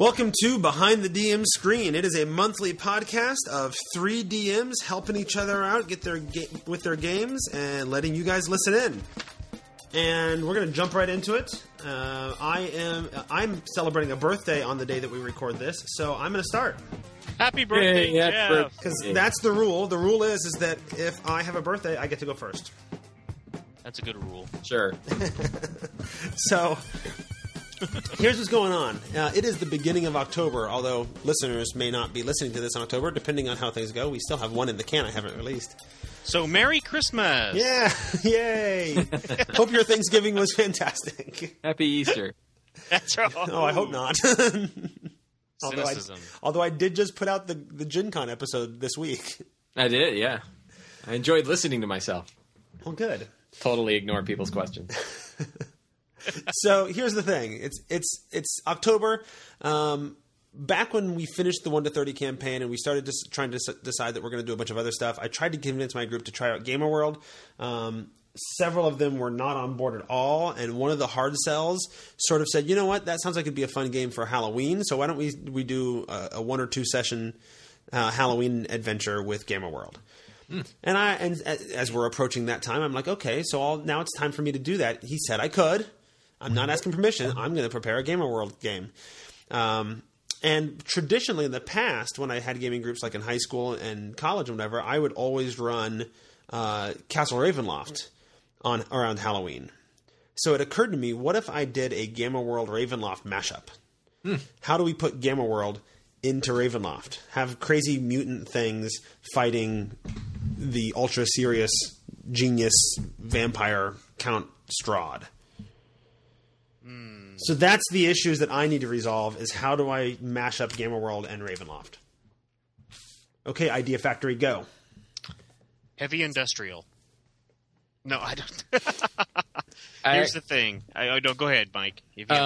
Welcome to Behind the DM Screen. It is a monthly podcast of three DMs helping each other out with their games and letting you guys listen in. And we're going to jump right into it. I'm celebrating a birthday on the day that we record this, so I'm going to start. Happy birthday, Jeff! Because that's the rule. The rule is that if I have a birthday, I get to go first. That's a good rule. Sure. So, here's what's going on. It is the beginning of October, although listeners may not be listening to this in October, depending on how things go. We still have one in the can I haven't released. So, Merry Christmas! Yeah! Yay! Hope your Thanksgiving was fantastic. Happy Easter. That's right. Oh, I hope not. Although I did just put out the Gen Con episode this week. I did, yeah. I enjoyed listening to myself. Well, good. Totally ignore people's questions. So here's the thing. It's October. Back when we finished the 1-30 campaign and we started just trying to decide that we're going to do a bunch of other stuff, I tried to convince my group to try out Gamer World. Several of them were not on board at all, and one of the hard sells sort of said, you know what, that sounds like it'd be a fun game for Halloween, so why don't we do a 1 or 2 session Halloween adventure with Gamma World. And as we're approaching that time, I'm like, okay, so now it's time for me to do that. He said I could. I'm not asking permission. I'm going to prepare a Gamma World game. And traditionally in the past, when I had gaming groups like in high school and college and whatever, I would always run Castle Ravenloft around Halloween. So it occurred to me, what if I did a Gamma World Ravenloft mashup? How do we put Gamma World into Ravenloft? Have crazy mutant things fighting the ultra serious genius vampire Count Strahd. So that's the issues that I need to resolve, is how do I mash up Gamma World and Ravenloft? Okay, Idea Factory, go. Heavy industrial. No, I don't. Here's the thing. I don't. Go ahead, Mike. If you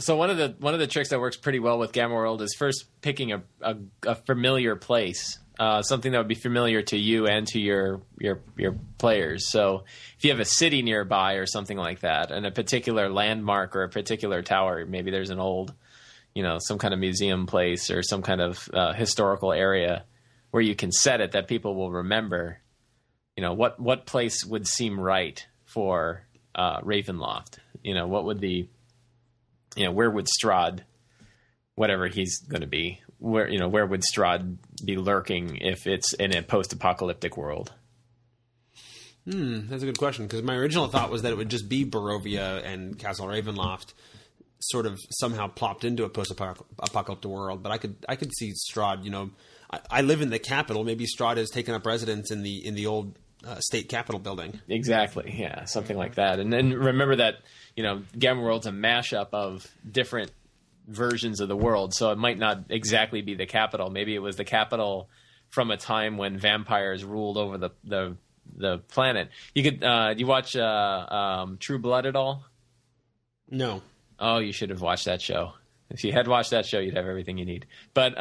so one of the tricks that works pretty well with Gamma World is first picking a familiar place, something that would be familiar to you and to your players. So if you have a city nearby or something like that, and a particular landmark or a particular tower, maybe there's an old, some kind of museum place or some kind of historical area where you can set it that people will remember. What place would seem right for Ravenloft? What would the, where would Strahd, whatever he's going to be, where would Strahd be lurking if it's in a post-apocalyptic world? That's a good question, because my original thought was that it would just be Barovia and Castle Ravenloft sort of somehow plopped into a post-apocalyptic world, but I could see Strahd, I live in the capital. Maybe Strahd has taken up residence in the old state capitol building. Exactly. Yeah, something like that. And then remember that Gamma World's a mashup of different versions of the world, so it might not exactly be the capital. Maybe it was the capital from a time when vampires ruled over the planet. You could do you watch True Blood at all? No. Oh, you should have watched that show. If you had watched that show, you'd have everything you need. But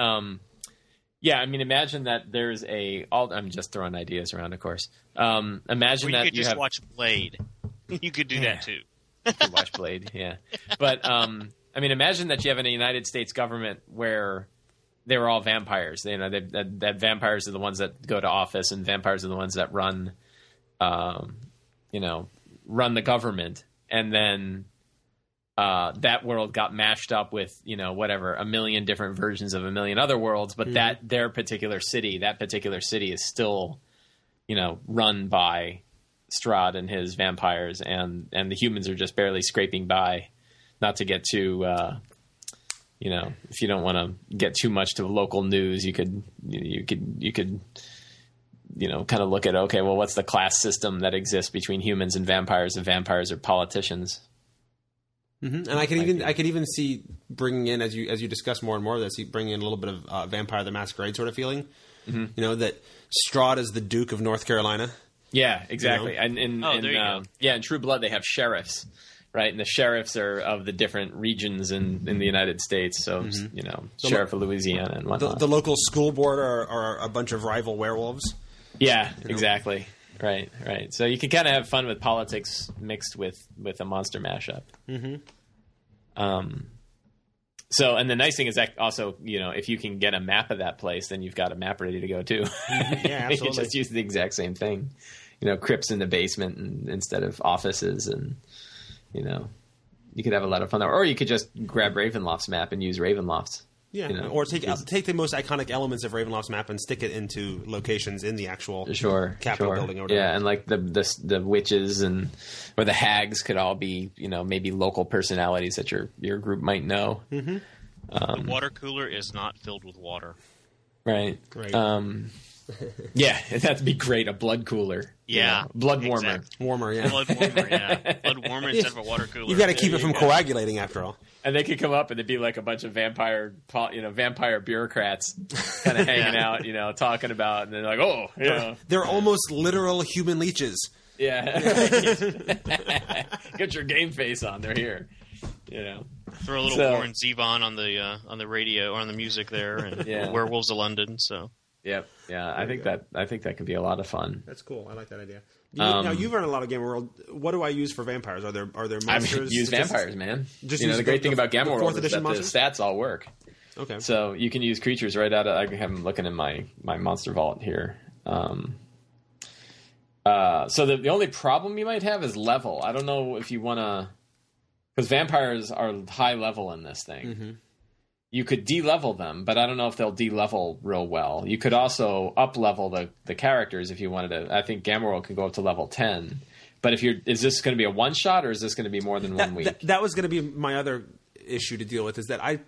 yeah, I mean, imagine that there's I'm just throwing ideas around, of course. Imagine that you could watch Blade. You could do that too. You could watch Blade, yeah. But I mean, imagine that you have a United States government where they were all vampires. That vampires are the ones that go to office, and vampires are the ones that run the government, and then. That world got mashed up with, a million different versions of a million other worlds, but that particular city is still, run by Strahd and his vampires, and the humans are just barely scraping by, not to get too, if you don't want to get too much to local news, you could kind of look at, okay, well, what's the class system that exists between humans and vampires are politicians. Mm-hmm. And I could even see bringing in, as you discuss more and more of this, bringing in a little bit of Vampire the Masquerade sort of feeling. Mm-hmm. That Strahd is the Duke of North Carolina. Yeah, exactly. And in True Blood they have sheriffs, right? And the sheriffs are of the different regions in the United States. So sheriff of Louisiana and whatnot. The local school board are a bunch of rival werewolves. Yeah, exactly. Right. So you can kind of have fun with politics mixed with a monster mashup. Mm-hmm. So, and the nice thing is that also, you know, if you can get a map of that place, then you've got a map ready to go too. Yeah, absolutely. You can just use the exact same thing. You know, crypts in the basement and, instead of offices, and, you know, you could have a lot of fun there. Or you could just grab Ravenloft's map and use Ravenloft's. Yeah, you know, or take the most iconic elements of Ravenloft's map and stick it into locations in the actual capital building. Or whatever. Yeah, and like the witches and or the hags could all be, you know, maybe local personalities that your group might know. Mm-hmm. The water cooler is not filled with water. Right. Great. Yeah, that'd be great. A blood cooler. Yeah. You know, blood warmer. Exactly. Warmer, yeah. Blood warmer, yeah. Blood warmer instead of a water cooler. You've got to keep it from coagulating after all. And they could come up and it'd be like a bunch of vampire bureaucrats kind of hanging out, you know, talking about, and they're like, oh, yeah. They're almost literal human leeches. Yeah. Get your game face on. They're here. You know. Throw a little Warren Zevon on the radio or on the music there, and Werewolves of London, so. Yep. Yeah, I think that could be a lot of fun. That's cool. I like that idea. Now, you've run a lot of Gamma World. What do I use for vampires? Are there monsters? I mean, use vampires, man. Just you know, the great thing about Gamma World is that the stats all work. Okay. So you can use creatures right out of... I have them looking in my monster vault here. So the only problem you might have is level. I don't know if you want to... Because vampires are high level in this thing. Mm-hmm. You could de-level them, but I don't know if they'll de-level real well. You could also up-level the characters if you wanted to. I think Gamma World could go up to level 10. But is this going to be a one-shot, or is this going to be more than 1 week? That was going to be my other issue to deal with, is that I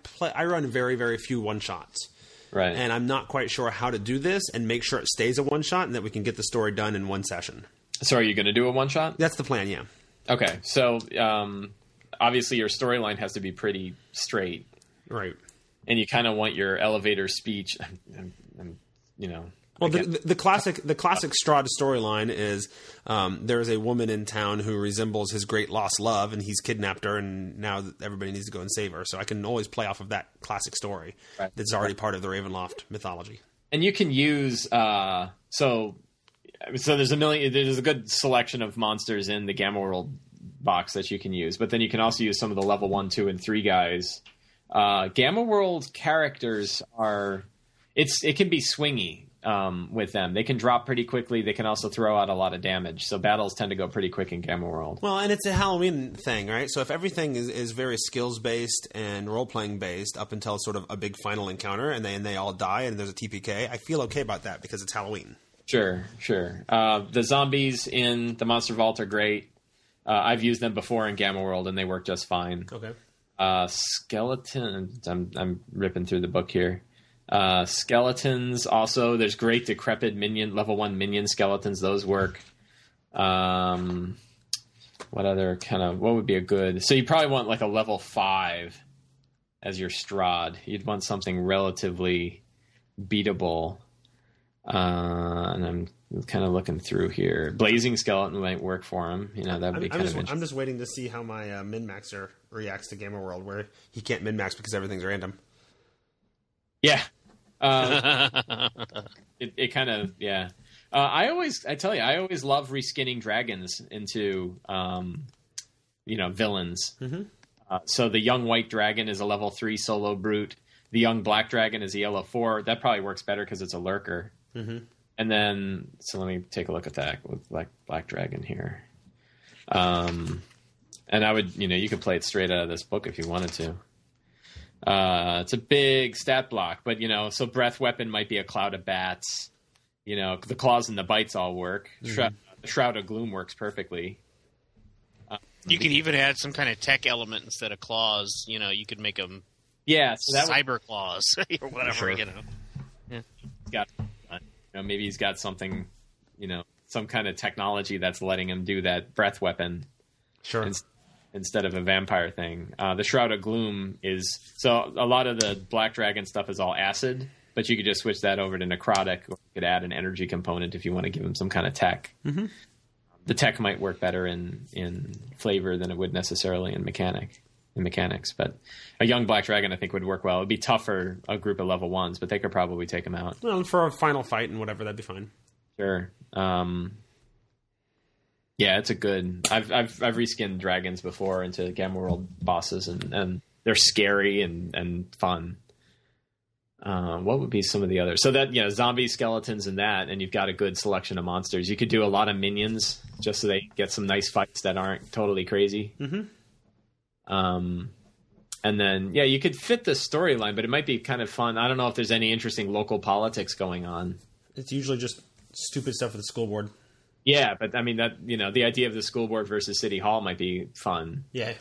run very, very few one-shots. Right. And I'm not quite sure how to do this and make sure it stays a one-shot and that we can get the story done in one session. So are you going to do a one-shot? That's the plan, yeah. Okay. So obviously your storyline has to be pretty straight. Right. And you kind of want your elevator speech, and, you know. Well, the classic Strahd storyline is there is a woman in town who resembles his great lost love, and he's kidnapped her, and now everybody needs to go and save her. So I can always play off of that classic story that's already part of the Ravenloft mythology. And you can use so there's there's a good selection of monsters in the Gamma World box that you can use, but then you can also use some of the level 1, 2, and 3 guys. Gamma World characters it can be swingy with them. They can drop pretty quickly. They can also throw out a lot of damage. So battles tend to go pretty quick in Gamma World. Well, and it's a Halloween thing, right? So if everything is very skills-based and role-playing based up until sort of a big final encounter and they all die and there's a TPK, I feel okay about that because it's Halloween. Sure. The zombies in the Monster Vault are great. I've used them before in Gamma World and they work just fine. Okay. Skeleton. I'm ripping through the book here. Skeletons also. There's great decrepit minion level 1 minion skeletons. Those work. What would be a good? So you probably want like a level 5 as your Strahd. You'd want something relatively beatable. And I'm kind of looking through here. Blazing skeleton might work for him. You know, that would be kind of interesting. I'm just waiting to see how my min-maxer reacts to Gamma World, where he can't min-max because everything's random. Yeah. It kind of, yeah. I always love reskinning dragons into, you know, villains. Mm-hmm. So the young white dragon is a level 3 solo brute. The young black dragon is a yellow 4. That probably works better because it's a lurker. Mm-hmm. And then, so let me take a look at that with Black Dragon here. And I would, you know, you could play it straight out of this book if you wanted to. It's a big stat block, but, you know, so breath weapon might be a cloud of bats. You know, the claws and the bites all work. Mm-hmm. Shroud of Gloom works perfectly. You can even add some kind of tech element instead of claws. You know, you could make them cyber claws or whatever, sure. You know. Yeah. Maybe he's got something, you know, some kind of technology that's letting him do that breath weapon, sure, instead of a vampire thing. The Shroud of Gloom is so a lot of the Black Dragon stuff is all acid, but you could just switch that over to necrotic, or you could add an energy component if you want to give him some kind of tech. Mm-hmm. The tech might work better in flavor than it would necessarily in mechanics, but a young Black Dragon I think would work well. It'd be tough for a group of level 1s, but they could probably take him out. Well, for a final fight and whatever, that'd be fine. Sure. Yeah, it's a good. I've reskinned dragons before into Gamma World bosses, and they're scary and fun. What would be some of the others? So that, you know, zombie skeletons and that, and you've got a good selection of monsters. You could do a lot of minions just so they get some nice fights that aren't totally crazy. Mm-hmm. And then, yeah, you could fit the storyline, but it might be kind of fun. I don't know if there's any interesting local politics going on. It's usually just stupid stuff with the school board. Yeah, but I mean, that, you know, the idea of the school board versus City Hall might be fun. Yeah.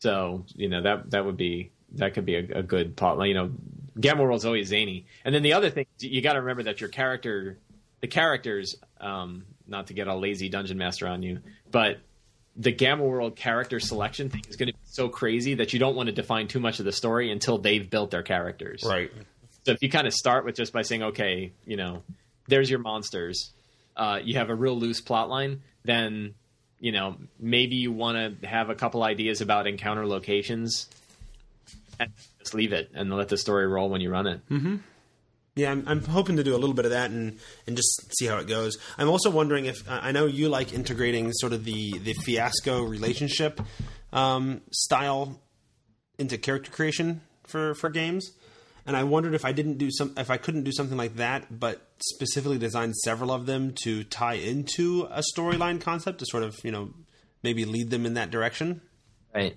So, you know, that would be, that could be a good plot. You know, Gamma World's always zany. And then the other thing, you got to remember that your character, the characters, not to get all lazy Dungeon Master on you, but the Gamma World character selection thing is going to be so crazy that you don't want to define too much of the story until they've built their characters. Right. So if you kind of start with just by saying, okay, you know, there's your monsters. You have a real loose plot line, then, you know, maybe you want to have a couple ideas about encounter locations and just leave it and let the story roll when you run it. Mm-hmm. Yeah, I'm hoping to do a little bit of that and just see how it goes. I'm also wondering if I know you like integrating sort of the fiasco relationship style into character creation for games. And I wondered if I didn't do something like that, but specifically designed several of them to tie into a storyline concept to sort of, you know, maybe lead them in that direction. Right.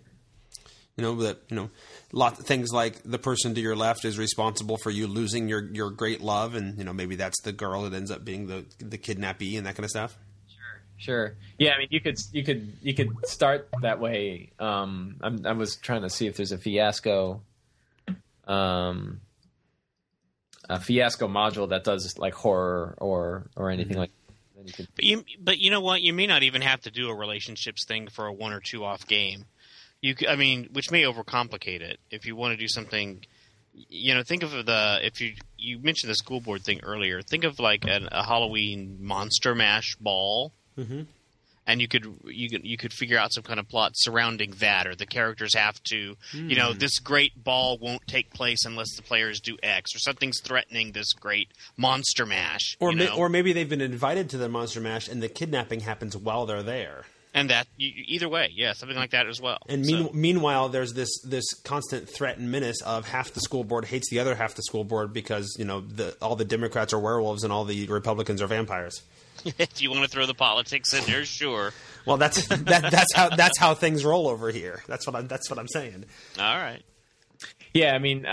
You know, that, you know, lots of things like the person to your left is responsible for you losing your great love, and, you know, maybe that's the girl that ends up being the kidnappee and that kind of stuff. Sure. Yeah, I mean, you could start that way. I was trying to see if there's a fiasco module that does like horror or anything like that. But you know what? You may not even have to do a relationships thing for a one or two off game. Which may overcomplicate it. If you want to do something, you know, think of if you mentioned the school board thing earlier. Think of like a Halloween Monster Mash ball, mm-hmm. and you could figure out some kind of plot surrounding that, or the characters have to, you know, this great ball won't take place unless the players do X, or something's threatening this great Monster Mash, or maybe they've been invited to the Monster Mash and the kidnapping happens while they're there. And that, either way, yeah, something like that as well. And meanwhile, there's this constant threat and menace of half the school board hates the other half the school board because, you know, all the Democrats are werewolves and all the Republicans are vampires. If you want to throw the politics in there, sure. Well, that's how things roll over here. That's what I'm saying. All right. Yeah, I mean,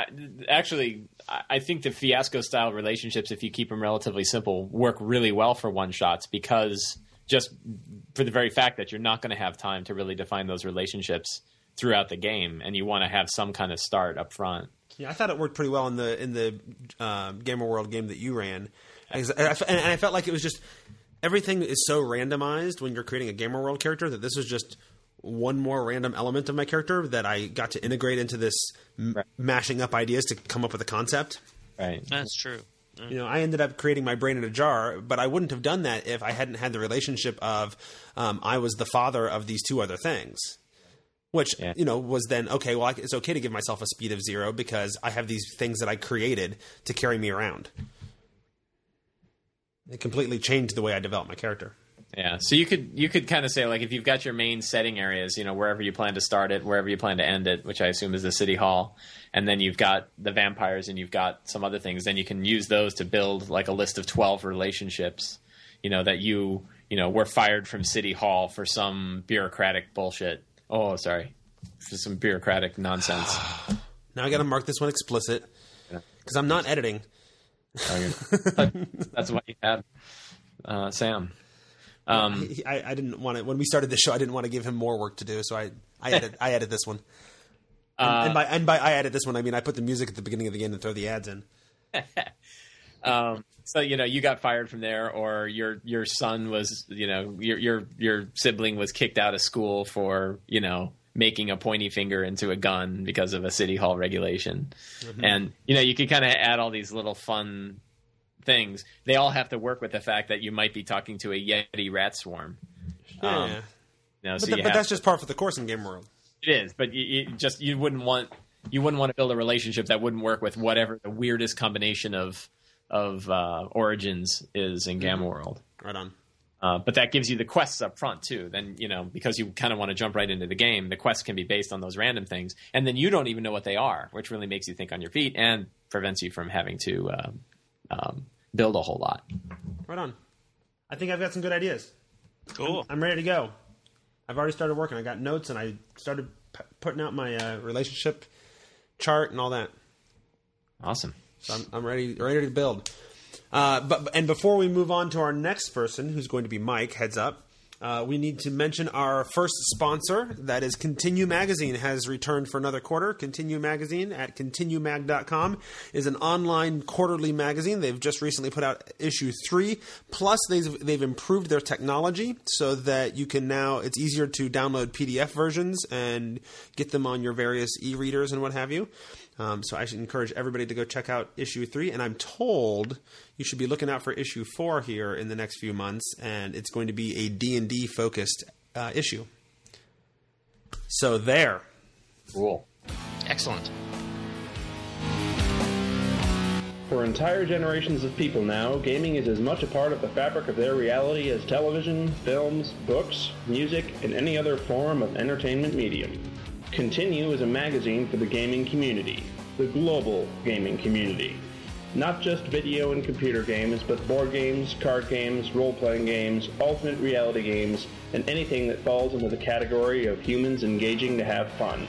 actually, I think the fiasco-style relationships, if you keep them relatively simple, work really well for one-shots because. Just for the very fact that you're not going to have time to really define those relationships throughout the game, and you want to have some kind of start up front. Yeah, I thought it worked pretty well in the Gamer World game that you ran, and I felt like it was just everything is so randomized when you're creating a Gamer World character that this was just one more random element of my character that I got to integrate into this mashing up ideas to come up with a concept. Right, that's true. You know, I ended up creating my brain in a jar, but I wouldn't have done that if I hadn't had the relationship of I was the father of these two other things, which, yeah. You know, was then, okay, well, it's okay to give myself a speed of 0 because I have these things that I created to carry me around. It completely changed the way I developed my character. Yeah, so you could kind of say, like, if you've got your main setting areas, you know, wherever you plan to start it, wherever you plan to end it, which I assume is the City Hall, and then you've got the vampires and you've got some other things, then you can use those to build, like, a list of 12 relationships, you know, that you know, were fired from City Hall for some bureaucratic bullshit. Oh, sorry. For some bureaucratic nonsense. Now I got to mark this one explicit, because I'm not editing. That's why you have Sam. I didn't want to, when we started the show, I didn't want to give him more work to do. So I added this one. And by I added this one, I mean, I put the music at the beginning of the game and throw the ads in. So, you know, you got fired from there, or your son was, you know, your sibling was kicked out of school for, you know, making a pointy finger into a gun because of a City Hall regulation. Mm-hmm. And, you know, you could kind of add all these little fun things. They all have to work with the fact that you might be talking to a Yeti rat swarm. Yeah. You know, but that's just par for the course in Game World. It is, but you wouldn't want to build a relationship that wouldn't work with whatever the weirdest combination of origins is in Gamma World. Right on. But that gives you the quests up front, too. Then, you know, because you kind of want to jump right into the game, the quests can be based on those random things. And then you don't even know what they are, which really makes you think on your feet and prevents you from having to build a whole lot. Right on. I think I've got some good ideas. Cool. I'm ready to go. I've already started working. I got notes, and I started putting out my relationship chart and all that. Awesome. So I'm ready to build. But before we move on to our next person, who's going to be Mike, heads up, we need to mention our first sponsor. That is Continue Magazine has returned for another quarter. Continue Magazine at continuemag.com is an online quarterly magazine. They've just recently put out issue 3. Plus, they've improved their technology so that you can now – it's easier to download PDF versions and get them on your various e-readers and what have you. So I should encourage everybody to go check out issue 3. And I'm told you should be looking out for issue 4 here in the next few months. And it's going to be a D&D focused issue. So there. Cool. Excellent. For entire generations of people now, gaming is as much a part of the fabric of their reality as television, films, books, music, and any other form of entertainment medium. Continue is a magazine for the gaming community, the global gaming community. Not just video and computer games, but board games, card games, role-playing games, alternate reality games, and anything that falls into the category of humans engaging to have fun.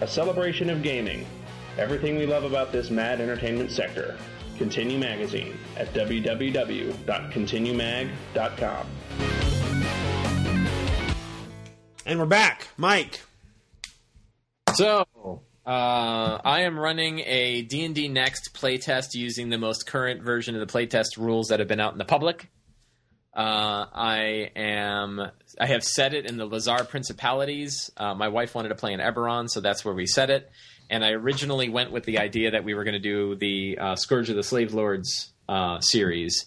A celebration of gaming. Everything we love about this mad entertainment sector. Continue Magazine at www.continuemag.com. And we're back. Mike. So, I am running a D&D Next playtest using the most current version of the playtest rules that have been out in the public. I have set it in the Lhazaar Principalities. My wife wanted to play in Eberron, so that's where we set it. And I originally went with the idea that we were going to do the Scourge of the Slave Lords series.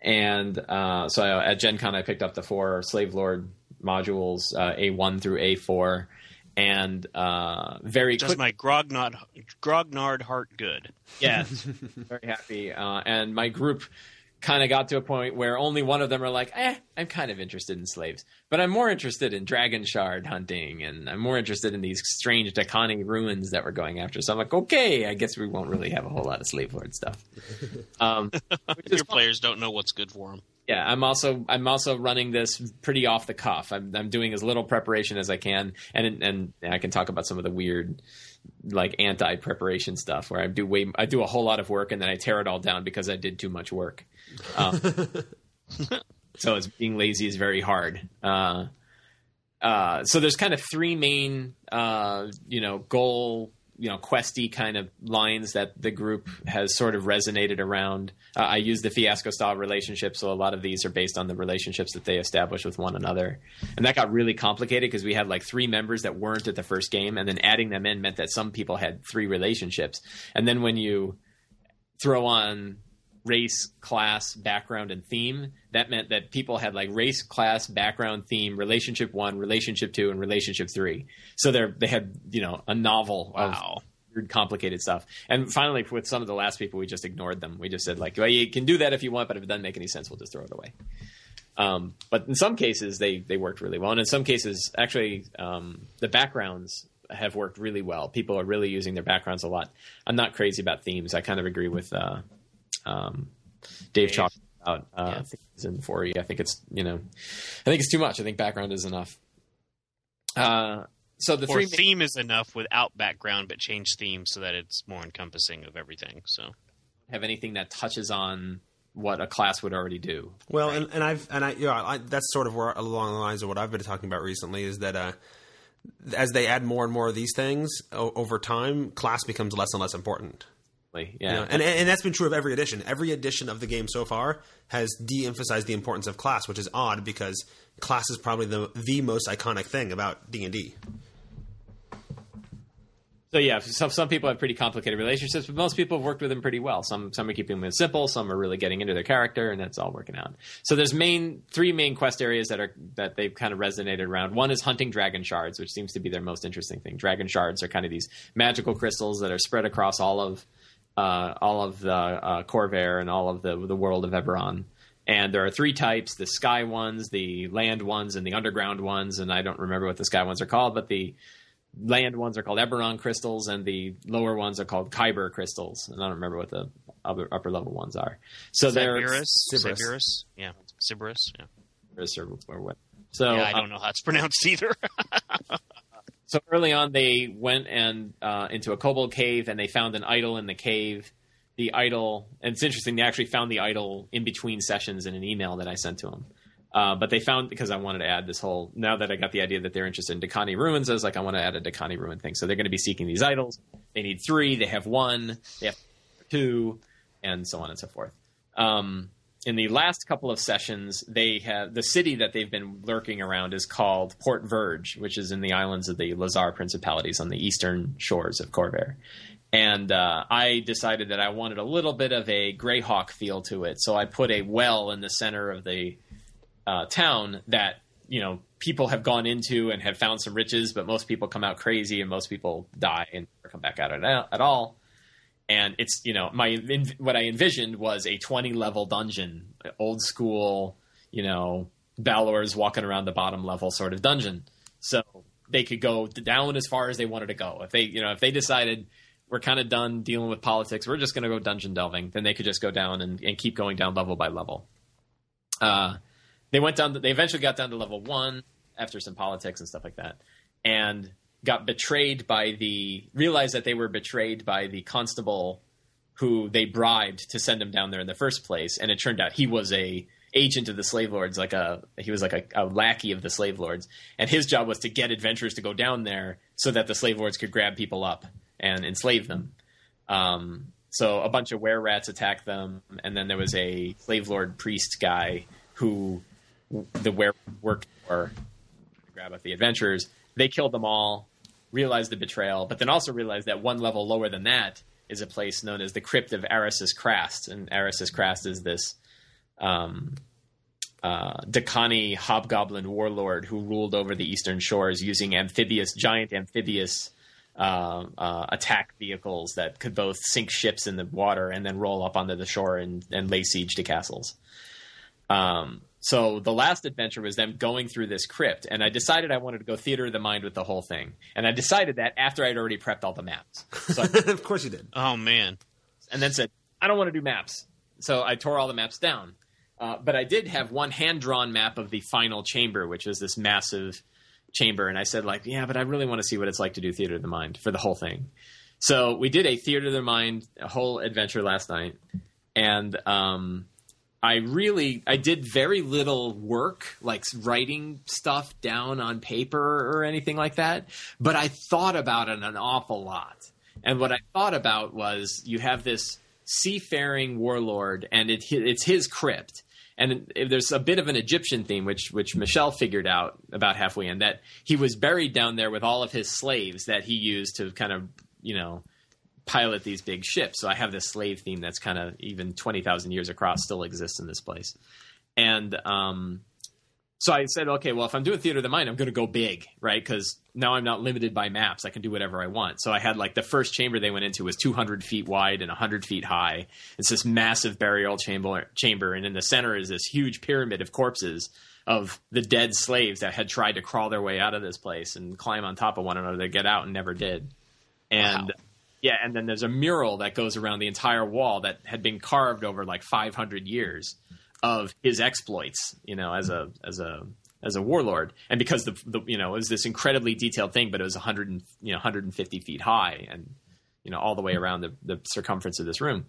And so at Gen Con, I picked up the 4 Slave Lord modules, A1 through A4. And very quick. Does my grognard heart good? Yes, very happy. And my group kind of got to a point where only one of them are like, I'm kind of interested in slaves. But I'm more interested in dragon shard hunting, and I'm more interested in these strange Dakhani ruins that we're going after. So I'm like, okay, I guess we won't really have a whole lot of slave lord stuff. Your players don't know what's good for them. Yeah, I'm also running this pretty off the cuff. I'm doing as little preparation as I can, and I can talk about some of the weird, like, anti-preparation stuff where I do a whole lot of work and then I tear it all down because I did too much work. So it's being lazy is very hard. So there's kind of 3 main, goal. Questy kind of lines that the group has sort of resonated around. I use the fiasco style relationship, so a lot of these are based on the relationships that they establish with one another. And that got really complicated because we had like 3 members that weren't at the first game, and then adding them in meant that some people had 3 relationships. And then when you throw on race, class, background, and theme, that meant that people had like race, class, background, theme, relationship 1, relationship 2, and relationship 3. So they had, a novel of weird, complicated stuff. And finally, with some of the last people, we just ignored them. We just said like, well, you can do that if you want, but if it doesn't make any sense, we'll just throw it away. But in some cases, they worked really well. And in some cases, actually, the backgrounds have worked really well. People are really using their backgrounds a lot. I'm not crazy about themes. I kind of agree with... Dave talked about season 4. I think it's too much. I think background is enough. So the theme is enough without background, but change theme so that it's more encompassing of everything. So have anything that touches on what a class would already do. Well, right? and that's sort of where along the lines of what I've been talking about recently is that as they add more and more of these things over time, class becomes less and less important. Yeah. And that's been true of every edition. Every edition of the game so far has de-emphasized the importance of class, which is odd because class is probably the most iconic thing about D&D. So yeah, some people have pretty complicated relationships, but most people have worked with them pretty well. Some are keeping them simple, some are really getting into their character, and that's all working out. So there's 3 main quest areas that they've kind of resonated around. One is hunting dragon shards, which seems to be their most interesting thing. Dragon shards are kind of these magical crystals that are spread across all of the Khorvaire and all of the world of Eberron, And there are three types, the sky ones, the land ones, and the underground ones. And I don't remember what the sky ones are called, but the land ones are called Eberron crystals, and the lower ones are called Kyber crystals. And I don't remember what the upper level ones are. So there's Siberys. Yeah. Siberys. Yeah. Or what. So, yeah, I don't know how it's pronounced either. So early on, they went and into a kobold cave, and they found an idol in the cave. The idol, and it's interesting, they actually found the idol in between sessions in an email that I sent to them. But they found, because I wanted to add this whole, now that I got the idea that they're interested in Dakhani ruins, I was like, I want to add a Dakhani ruin thing. So they're going to be seeking these idols. They need three. They have one. They have two, and so on and so forth. In the last couple of sessions, they have the city that they've been lurking around is called Port Verge, which is in the islands of the Lhazaar Principalities on the eastern shores of Khorvaire. And I decided that I wanted a little bit of a Greyhawk feel to it, so I put a well in the center of the town that, you know, people have gone into and have found some riches, but most people come out crazy and most people die and never come back out at all. And it's, you know, what I envisioned was a 20-level dungeon, old school, you know, Balor's walking around the bottom level sort of dungeon. So they could go down as far as they wanted to go. If they, you know, if they decided we're kind of done dealing with politics, we're just going to go dungeon delving, then they could just go down and keep going down level by level. They went down. They eventually got down to level 1 after some politics and stuff like that, and realized that they were betrayed by the constable who they bribed to send him down there in the first place. And it turned out he was a agent of the slave lords, he was like a lackey of the slave lords. And his job was to get adventurers to go down there so that the slave lords could grab people up and enslave them. So a bunch of were-rats attacked them. And then there was a slave lord priest guy who the were-rats worked for to grab up the adventurers. They killed them all, realized the betrayal, but then also realized that one level lower than that is a place known as the Crypt of Arisus Krast. And Arisus Krast is this Dakhani hobgoblin warlord who ruled over the eastern shores using giant amphibious attack vehicles that could both sink ships in the water and then roll up onto the shore and lay siege to castles. So the last adventure was them going through this crypt, and I decided I wanted to go theater of the mind with the whole thing. And I decided that after I'd already prepped all the maps. So of course you did. Oh, man. And then said, I don't want to do maps. So I tore all the maps down. But I did have one hand-drawn map of the final chamber, which is this massive chamber. And I said, like, yeah, but I really want to see what it's like to do theater of the mind for the whole thing. So we did a theater of the mind, a whole adventure last night. And I did very little work, like writing stuff down on paper or anything like that, but I thought about it an awful lot. And what I thought about was you have this seafaring warlord, and it's his crypt. And there's a bit of an Egyptian theme, which Michelle figured out about halfway in, that he was buried down there with all of his slaves that he used to kind of, you know, pilot these big ships. So I have this slave theme that's kind of even 20,000 years across still exists in this place. And so I said, okay, well, if I'm doing theater of the mind, I'm going to go big, right? Because now I'm not limited by maps. I can do whatever I want. So I had like the first chamber they went into was 200 feet wide and 100 feet high. It's this massive burial chamber. And in the center is this huge pyramid of corpses of the dead slaves that had tried to crawl their way out of this place and climb on top of one another to get out and never did. And wow. Yeah, and then there's a mural that goes around the entire wall that had been carved over like 500 years of his exploits, you know, as a warlord. And because the you know, it was this incredibly detailed thing, but it was 150 feet high, and you know, all the way around the circumference of this room.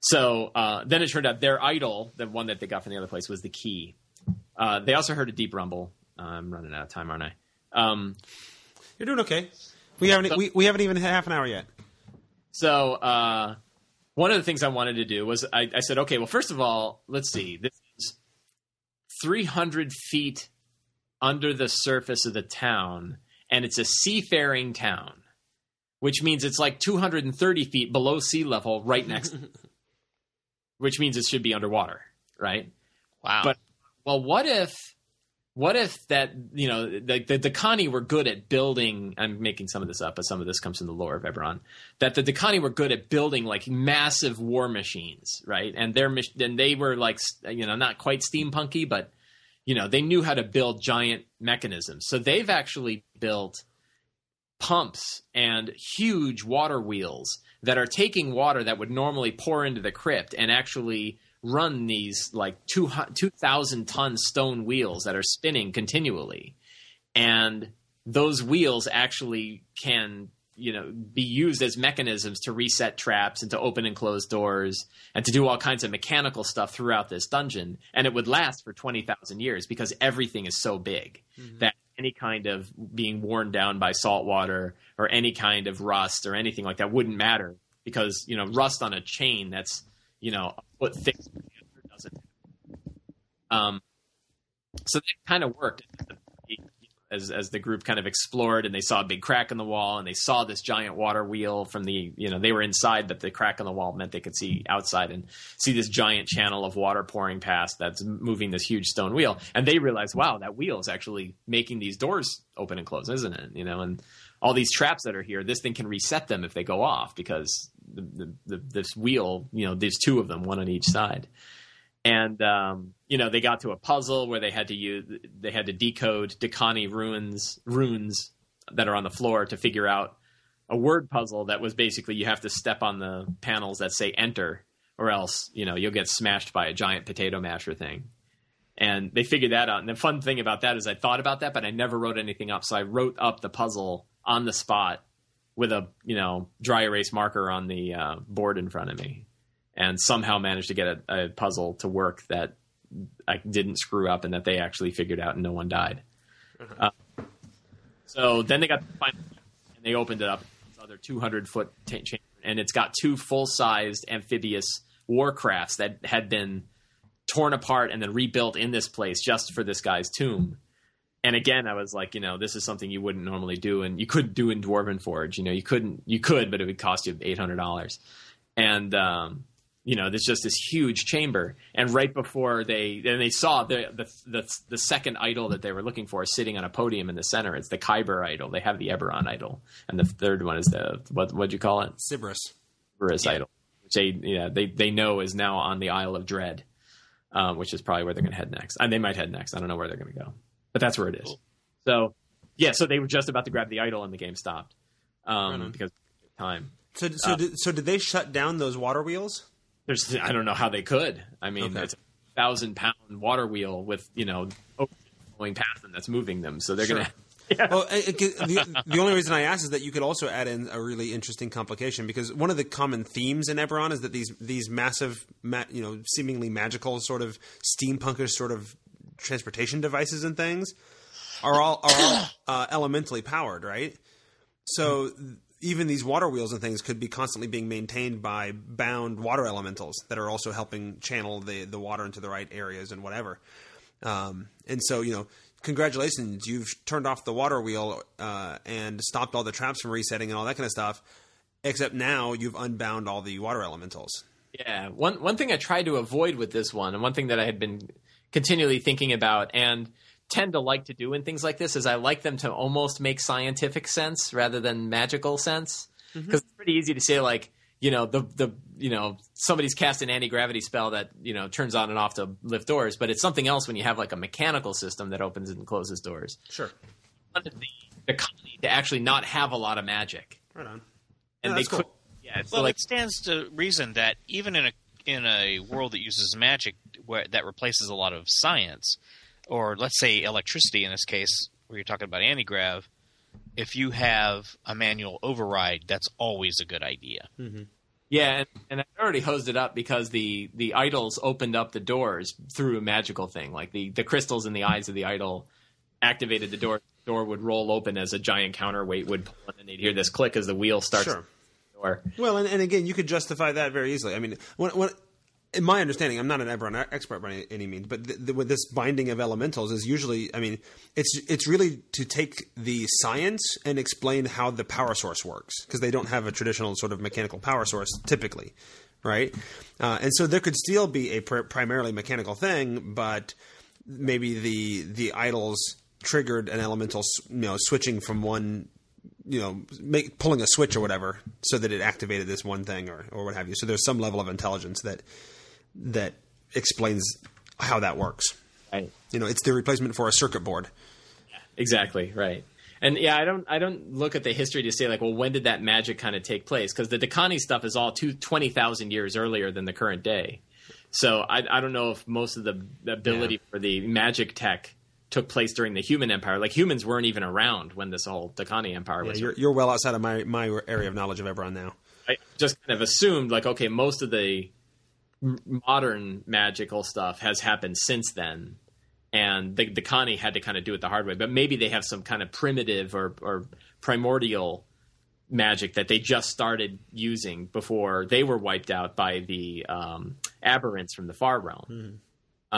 So then it turned out their idol, the one that they got from the other place, was the key. They also heard a deep rumble. I'm running out of time, aren't I? You're doing okay. We haven't even had half an hour yet. So one of the things I wanted to do was I said, okay, well, first of all, let's see. This is 300 feet under the surface of the town, and it's a seafaring town, which means it's like 230 feet below sea level right next to it, which means it should be underwater, right? Wow. But, well, what if what if that, you know, like the Dakhani were good at building, I'm making some of this up, but some of this comes from the lore of Eberron, that the Dakhani were good at building like massive war machines, right? And they were like, you know, not quite steampunky, but, you know, they knew how to build giant mechanisms. So they've actually built pumps and huge water wheels that are taking water that would normally pour into the crypt and actually run these like 2,000-ton stone wheels that are spinning continually. And those wheels actually can, you know, be used as mechanisms to reset traps and to open and close doors and to do all kinds of mechanical stuff throughout this dungeon. And it would last for 20,000 years because everything is so big that any kind of being worn down by salt water or any kind of rust or anything like that wouldn't matter because, you know, rust on a chain that's, you know, a foot thick doesn't. So that kind of worked as the group kind of explored and they saw a big crack in the wall and they saw this giant water wheel from the, you know, they were inside, but the crack in the wall meant they could see outside and see this giant channel of water pouring past that's moving this huge stone wheel. And they realized, wow, that wheel is actually making these doors open and close, isn't it? You know, and all these traps that are here, this thing can reset them if they go off because this wheel, you know, there's two of them, one on each side. And, you know, they got to a puzzle where they had to decode Dakhani runes that are on the floor to figure out a word puzzle that was basically you have to step on the panels that say enter or else, you know, you'll get smashed by a giant potato masher thing. And they figured that out. And the fun thing about that is I thought about that, but I never wrote anything up. So I wrote up the puzzle on the spot with a, you know, dry erase marker on the board in front of me. And somehow managed to get a puzzle to work that I didn't screw up and that they actually figured out and no one died. So then they got the final and they opened it up, this other 200-foot chamber, and it's got two full-sized amphibious warcrafts that had been torn apart and then rebuilt in this place just for this guy's tomb. And again, I was like, you know, this is something you wouldn't normally do and you couldn't do in Dwarven Forge. You know, you could, but it would cost you $800. And, you know, there's just this huge chamber. And right before they saw the second idol that they were looking for sitting on a podium in the center. It's the Kyber idol. They have the Eberron idol. And the third one is the, what'd you call it? Siberys idol, which they know is now on the Isle of Dread, which is probably where they're going to head next. And they might head next. I don't know where they're going to go, but that's where it is. Cool. So, yeah, so they were just about to grab the idol and the game stopped because of time. So did they shut down those water wheels? I don't know how they could. I mean, It's a 1,000-pound water wheel with, you know, going past them that's moving them. So they're going to. Yeah. Well, the only reason I asked is that you could also add in a really interesting complication because one of the common themes in Eberron is that these massive, you know, seemingly magical sort of steampunkish sort of transportation devices and things are all elementally powered, right? So. Even these water wheels and things could be constantly being maintained by bound water elementals that are also helping channel the water into the right areas and whatever. And so, you know, congratulations, you've turned off the water wheel and stopped all the traps from resetting and all that kind of stuff, except now you've unbound all the water elementals. Yeah. One thing I tried to avoid with this one and one thing that I had been continually thinking about and tend to like to do in things like this is I like them to almost make scientific sense rather than magical sense. Because it's pretty easy to say like, you know, somebody's cast an anti-gravity spell that, you know, turns on and off to lift doors, but it's something else when you have like a mechanical system that opens and closes doors. Sure. I wanted the company to actually not have a lot of magic. Right on. And no, they could, cool. Yeah. Well, so like, it stands to reason that even in a world that uses magic that replaces a lot of science, or let's say electricity in this case, where you're talking about anti-grav, if you have a manual override, that's always a good idea. Mm-hmm. Yeah, and I already hosed it up because the idols opened up the doors through a magical thing. Like the crystals in the eyes of the idol activated the door. The door would roll open as a giant counterweight would pull, and they'd hear this click as the wheel starts. Sure. The door. Well, and again, you could justify that very easily. I mean, when in my understanding, I'm not an Eberron expert by any means, but with this binding of elementals is usually, I mean, it's really to take the science and explain how the power source works because they don't have a traditional sort of mechanical power source typically, right? And so there could still be a primarily mechanical thing, but maybe the idols triggered an elemental, switching from one, pulling a switch or whatever, so that it activated this one thing or what have you. So there's some level of intelligence that explains how that works. Right. It's the replacement for a circuit board. Yeah, exactly. Right. And yeah, I don't look at the history to say when did that magic kind of take place? Because the Dhakaani stuff is all 20,000 years earlier than the current day. So I don't know if most of the ability for the magic tech took place during the human empire. Humans weren't even around when this whole Dhakaani empire was. You're well outside of my area of knowledge of Eberron now. I just kind of assumed okay, most of the modern magical stuff has happened since then. And the Dhakaani had to kind of do it the hard way. But maybe they have some kind of primitive or primordial magic that they just started using before they were wiped out by the aberrants from the Far Realm.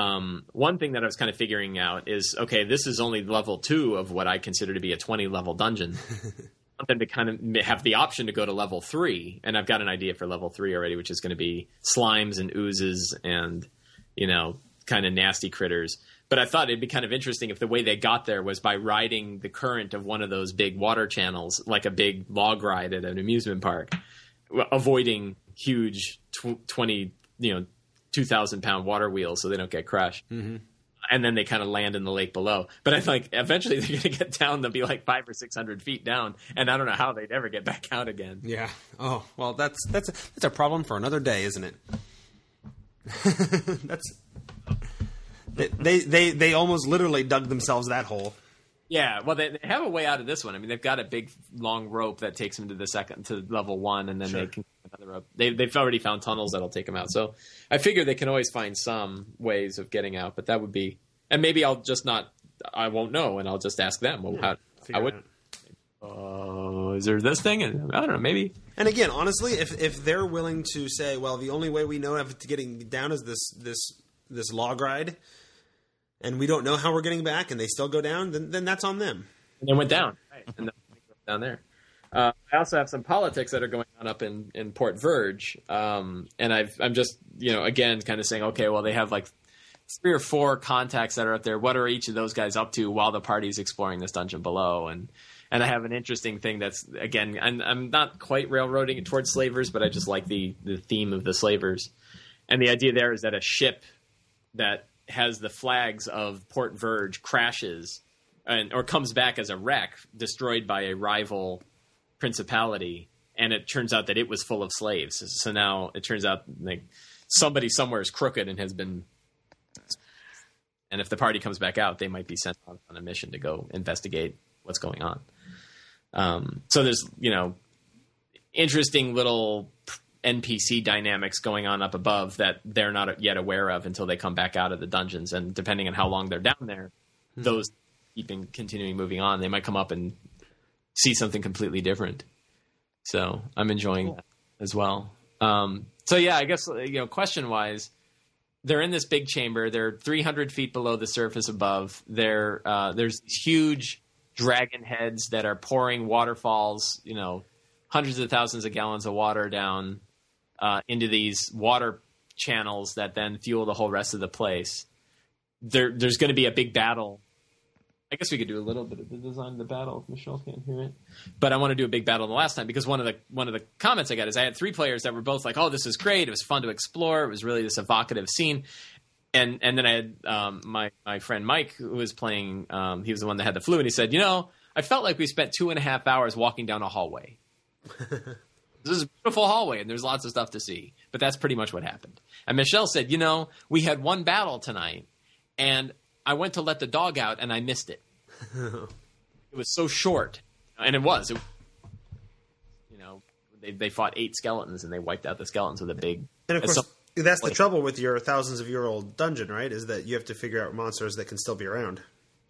Mm. One thing that I was kind of figuring out is, okay, this is only level 2 of what I consider to be a 20-level dungeon. I want them to kind of have the option to go to level 3. And I've got an idea for level 3 already, which is going to be slimes and oozes and, kind of nasty critters. But I thought it'd be kind of interesting if the way they got there was by riding the current of one of those big water channels, like a big log ride at an amusement park, avoiding huge 2,000-pound water wheels so they don't get crushed. Mm-hmm. And then they kind of land in the lake below. But I think eventually they're going to get down. They'll be 500 or 600 feet down, and I don't know how they'd ever get back out again. Yeah. Oh, well, that's a problem for another day, isn't it? They almost literally dug themselves that hole. Yeah, well, they have a way out of this one. I mean, they've got a big long rope that takes them to to level 1, and then They can get another rope. They've already found tunnels that'll take them out. So I figure they can always find some ways of getting out. But that would be, and maybe I won't know, and I'll just ask them. Well, how would? Is there this thing? And I don't know, maybe. And again, honestly, if they're willing to say, well, the only way we know of getting down is this log ride, and we don't know how we're getting back, and they still go down, then that's on them. And they went down. Right. And down there. I also have some politics that are going on up in Port Verge. And I'm just, again, kind of saying, okay, well, they have 3 or 4 contacts that are up there. What are each of those guys up to while the party's exploring this dungeon below? And I have an interesting thing that's, again, I'm not quite railroading it towards slavers, but I just like the theme of the slavers. And the idea there is that a ship that has the flags of Port Verge crashes or comes back as a wreck destroyed by a rival principality. And it turns out that it was full of slaves. So now it turns out somebody somewhere is crooked and has been. And if the party comes back out, they might be sent on a mission to go investigate what's going on. So there's, interesting little NPC dynamics going on up above that they're not yet aware of until they come back out of the dungeons. And depending on how long they're down there, those continuing moving on, they might come up and see something completely different. So I'm enjoying that as well. So yeah, I guess, question wise, they're in this big chamber. They're 300 feet below the surface above. There's these huge dragon heads that are pouring waterfalls, hundreds of thousands of gallons of water down into these water channels that then fuel the whole rest of the place. There's going to be a big battle. I guess we could do a little bit of the design of the battle if Michelle can't hear it. But I want to do a big battle the last time because one of the comments I got is I had 3 players that were both like, "Oh, this is great. It was fun to explore. It was really this evocative scene." And then I had my friend Mike, who was playing. He was the one that had the flu, and he said, "I felt like we spent 2.5 hours walking down a hallway." This is a beautiful hallway and there's lots of stuff to see, but that's pretty much what happened. And Michelle said, we had one battle tonight and I went to let the dog out and I missed it. It was so short. And it was they fought 8 skeletons and they wiped out the skeletons with a big. And of course, that's the trouble with your thousands of year old dungeon, right? Is that you have to figure out monsters that can still be around.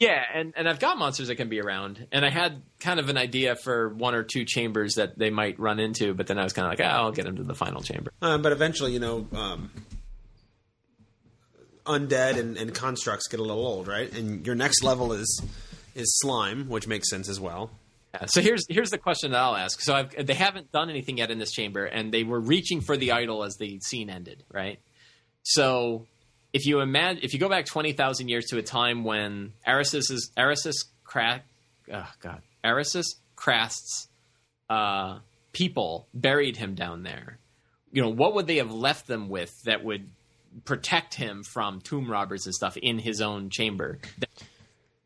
Yeah, and I've got monsters that can be around, and I had kind of an idea for 1 or 2 chambers that they might run into, but then I was kind of I'll get them to the final chamber. But eventually, undead and constructs get a little old, right? And your next level is slime, which makes sense as well. Yeah, so here's the question that I'll ask. So they haven't done anything yet in this chamber, and they were reaching for the idol as the scene ended, right? So if you imagine, if you go back 20,000 years to a time when Arisus Krast's people buried him down there, you know, what would they have left them with that would protect him from tomb robbers and stuff in his own chamber?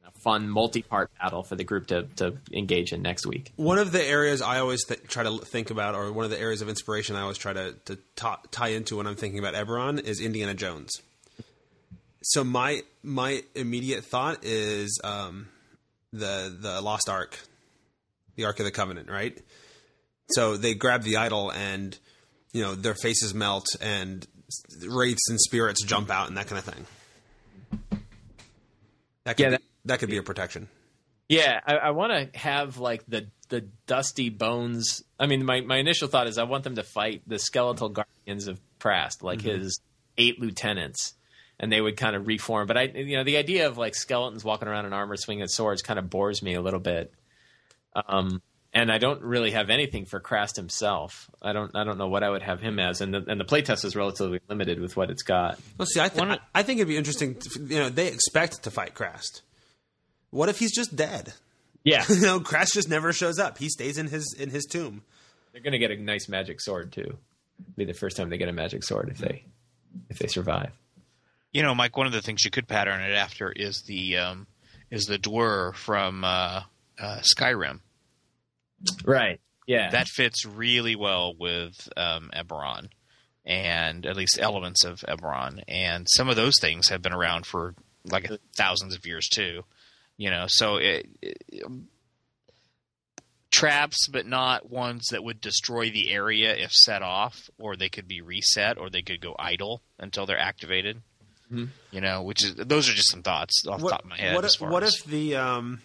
A fun multi-part battle for the group to engage in next week. One of the areas I always try to think about, or one of the areas of inspiration I always try to tie into when I'm thinking about Eberron, is Indiana Jones. So my immediate thought is the Lost Ark, the Ark of the Covenant, right? So they grab the idol and, you know, their faces melt and wraiths and spirits jump out and that kind of thing. That could be a protection. Yeah, I want to have like the dusty bones. I mean, my initial thought is I want them to fight the skeletal guardians of Krast, like his 8 lieutenants, and they would kind of reform. But the idea of like skeletons walking around in armor swinging swords kind of bores me a little bit. And I don't really have anything for Krast himself. I don't know what I would have him as, and the playtest is relatively limited with what it's got. Well, see, I think it'd be interesting. They expect to fight Krast. What if he's just dead? Yeah, Krast just never shows up. He stays in his tomb. They're gonna get a nice magic sword too. It'd be the first time they get a magic sword if they survive. You know, Mike, one of the things you could pattern it after is the dwarf from Skyrim. Right. Yeah. That fits really well with Eberron, and at least elements of Eberron. And some of those things have been around for like thousands of years too, you know, so traps, but not ones that would destroy the area if set off, or they could be reset, or they could go idle until they're activated, you know, which is, those are just some thoughts off the top of my head.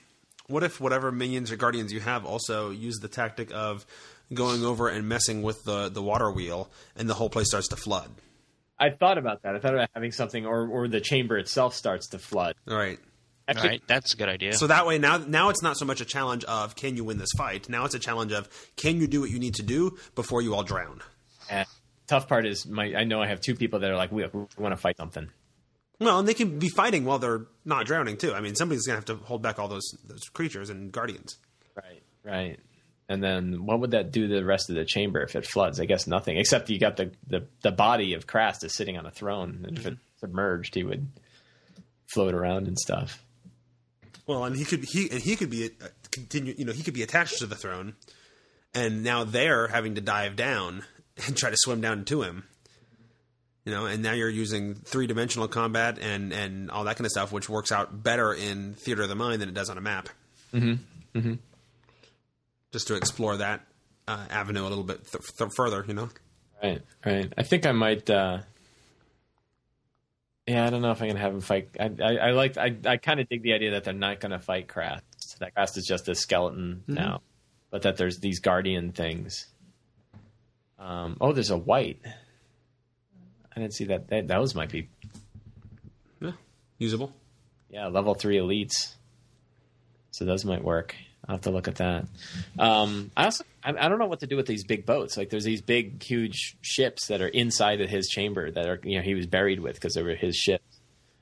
What if whatever minions or guardians you have also use the tactic of going over and messing with the water wheel and the whole place starts to flood? I thought about that. I thought about having something or the chamber itself starts to flood. All right. Actually, that's a good idea. So that way now it's not so much a challenge of can you win this fight? Now it's a challenge of can you do what you need to do before you all drown? And tough part is I know I have 2 people that are like, we want to fight something. Well, and they can be fighting while they're not drowning, too. I mean, somebody's going to have to hold back all those creatures and guardians. Right. And then what would that do to the rest of the chamber if it floods? I guess nothing, except you got the body of Krast is sitting on a throne. And if it submerged, he would float around and stuff. Well, and he could be attached to the throne. And now they're having to dive down and try to swim down to him. You know, and now you're using 3-dimensional combat and all that kind of stuff, which works out better in Theater of the Mind than it does on a map. Mm-hmm. Mm-hmm. Just to explore that avenue a little bit further, you know? Right. I think I might... I don't know if I'm going to have them fight... I kind of dig the idea that they're not going to fight Krast. That Krast is just a skeleton now. But that there's these guardian things. There's a white... I didn't see that. Those might be usable. Yeah, level 3 elites. So those might work. I'll have to look at that. I don't know what to do with these big boats. Like there's these big, huge ships that are inside of his chamber that are he was buried with because they were his ships.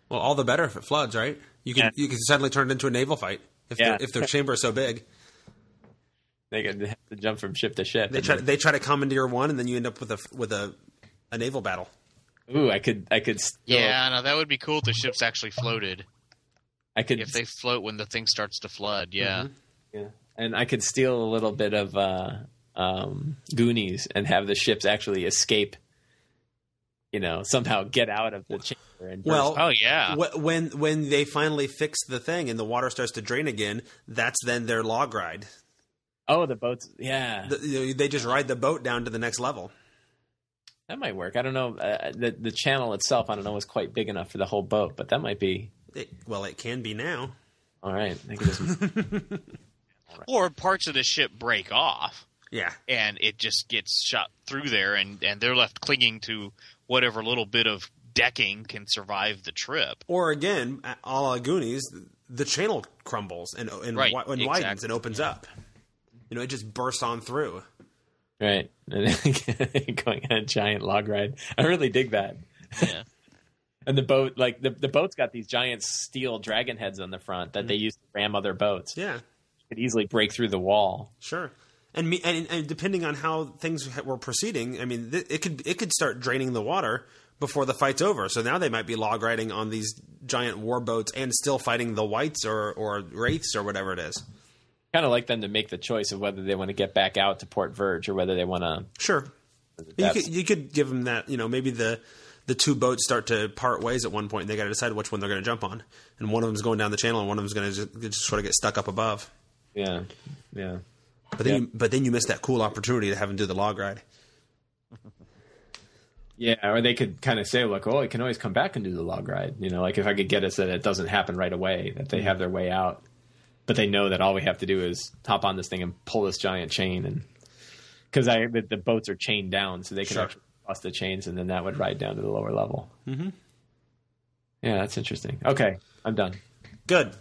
Well, all the better if it floods, right? You can suddenly turn it into a naval fight if their chamber is so big. They have to jump from ship to ship. They try to commandeer one, and then you end up with a naval battle. Ooh, I could. That would be cool if the ships actually floated. If they float when the thing starts to flood, Yeah. And I could steal a little bit of Goonies and have the ships actually escape. You know, somehow get out of the chamber. When they finally fix the thing and the water starts to drain again, that's then their log ride. Oh, the boats! Yeah, they just ride the boat down to the next level. That might work. I don't know. The channel itself, I don't know, is quite big enough for the whole boat, but that might be... It can be now. All right. I think it or parts of the ship break off. Yeah. And it just gets shot through there, and they're left clinging to whatever little bit of decking can survive the trip. Or again, a la Goonies, the channel crumbles and widens and opens up. You know, it just bursts on through. Right. Going on a giant log ride. I really dig that. Yeah. And the boat, like the boat's got these giant steel dragon heads on the front that they use to ram other boats. Yeah, you could easily break through the wall. Sure. And depending on how things were proceeding, I mean, it could start draining the water before the fight's over. So now they might be log riding on these giant war boats and still fighting the whites or wraiths or whatever it is. Kind of like them to make the choice of whether they want to get back out to Port Verge or whether they want to. Sure. You could give them that, you know, maybe the two boats start to part ways at one point and they got to decide which one they're going to jump on. And one of them's going down the channel and one of them's going to just sort of get stuck up above. Yeah. Yeah. But then you miss that cool opportunity to have them do the log ride. Yeah, or they could kind of say, like, oh, I can always come back and do the log ride. You know, like if I could get us that it doesn't happen right away, that they have their way out. But they know that all we have to do is hop on this thing and pull this giant chain. And because the boats are chained down, so they can actually cross the chains, and then that would ride down to the lower level. Mm-hmm. Yeah, that's interesting. Okay, I'm done. Good.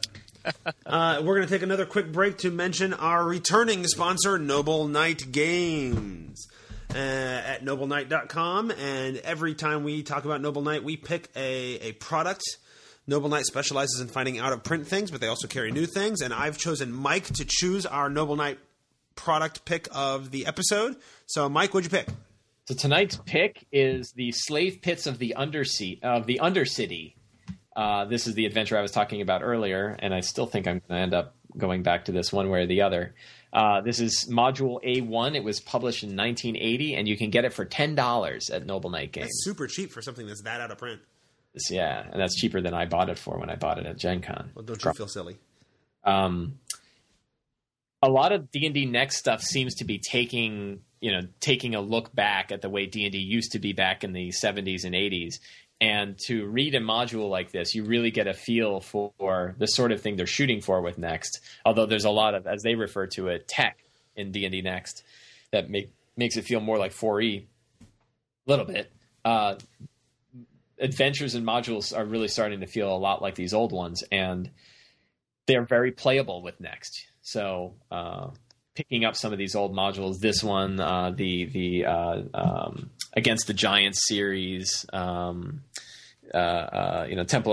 We're going to take another quick break to mention our returning sponsor, Noble Knight Games, at nobleknight.com. And every time we talk about Noble Knight, we pick a product. Noble Knight specializes in finding out-of-print things, but they also carry new things. And I've chosen Mike to choose our Noble Knight product pick of the episode. So, Mike, what'd you pick? So tonight's pick is the Slave Pits of the Undercity. This is the adventure I was talking about earlier, and I still think I'm going to end up going back to this one way or the other. This is Module A1. It was published in 1980, and you can get it for $10 at Noble Knight Games. That's super cheap for something that's that out of print. Yeah, and that's cheaper than I bought it for when I bought it at Gen Con. Well, don't you feel silly? A lot of D&D Next stuff seems to be taking a look back at the way D&D used to be back in the 70s and 80s. And to read a module like this, you really get a feel for the sort of thing they're shooting for with Next. Although there's a lot of, as they refer to it, tech in D&D Next that makes it feel more like 4E a little bit. Adventures and modules are really starting to feel a lot like these old ones, and they're very playable with Next. So picking up some of these old modules, this one, Against the Giants series, Temple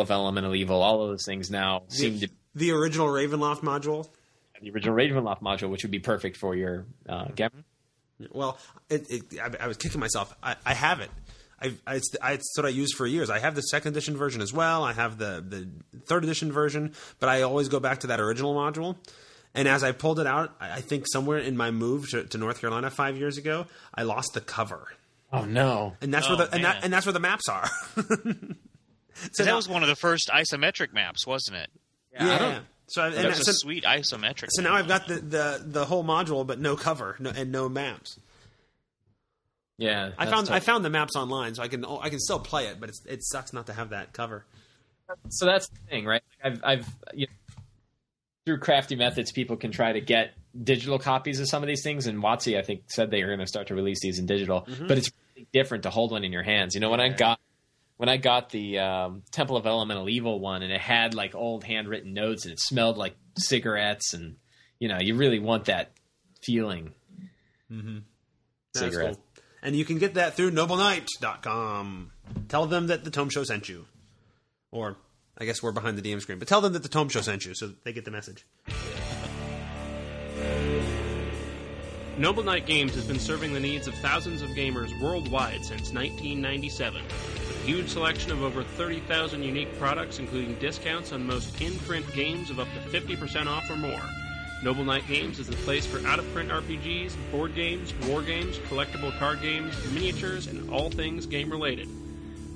of Elemental Evil, all of those things now seem to be... The original Ravenloft module? The original Ravenloft module, which would be perfect for your game. Well, I was kicking myself. I have it. It's what I used for years. I have the second edition version as well. I have the third edition version, but I always go back to that original module. And as I pulled it out, I think somewhere in my move to North Carolina 5 years ago, I lost the cover. Oh no! And that's that's where the maps are. So that was one of the first isometric maps, wasn't it? Yeah. So that's a sweet isometric. So now I've got the whole module, but no cover and no maps. Yeah, I found the maps online, so I can still play it, but it sucks not to have that cover. So that's the thing, right? Through crafty methods, people can try to get digital copies of some of these things, and WotC, I think, said they are going to start to release these in digital, but it's really different to hold one in your hands. You know, when I got the Temple of Elemental Evil one, and it had like old handwritten notes, and it smelled like cigarettes, and you know, you really want that feeling. Mm-hmm. Cigarette. Cool. And you can get that through nobleknight.com. Tell them that the Tome Show sent you, or I guess we're behind the DM screen, but tell them that the Tome Show sent you so they get the message. Noble Knight Games has been serving the needs of thousands of gamers worldwide since 1997. With a huge selection of over 30,000 unique products, including discounts on most in-print games of up to 50% off or more. Noble Knight Games is the place for out-of-print RPGs, board games, war games, collectible card games, miniatures, and all things game-related.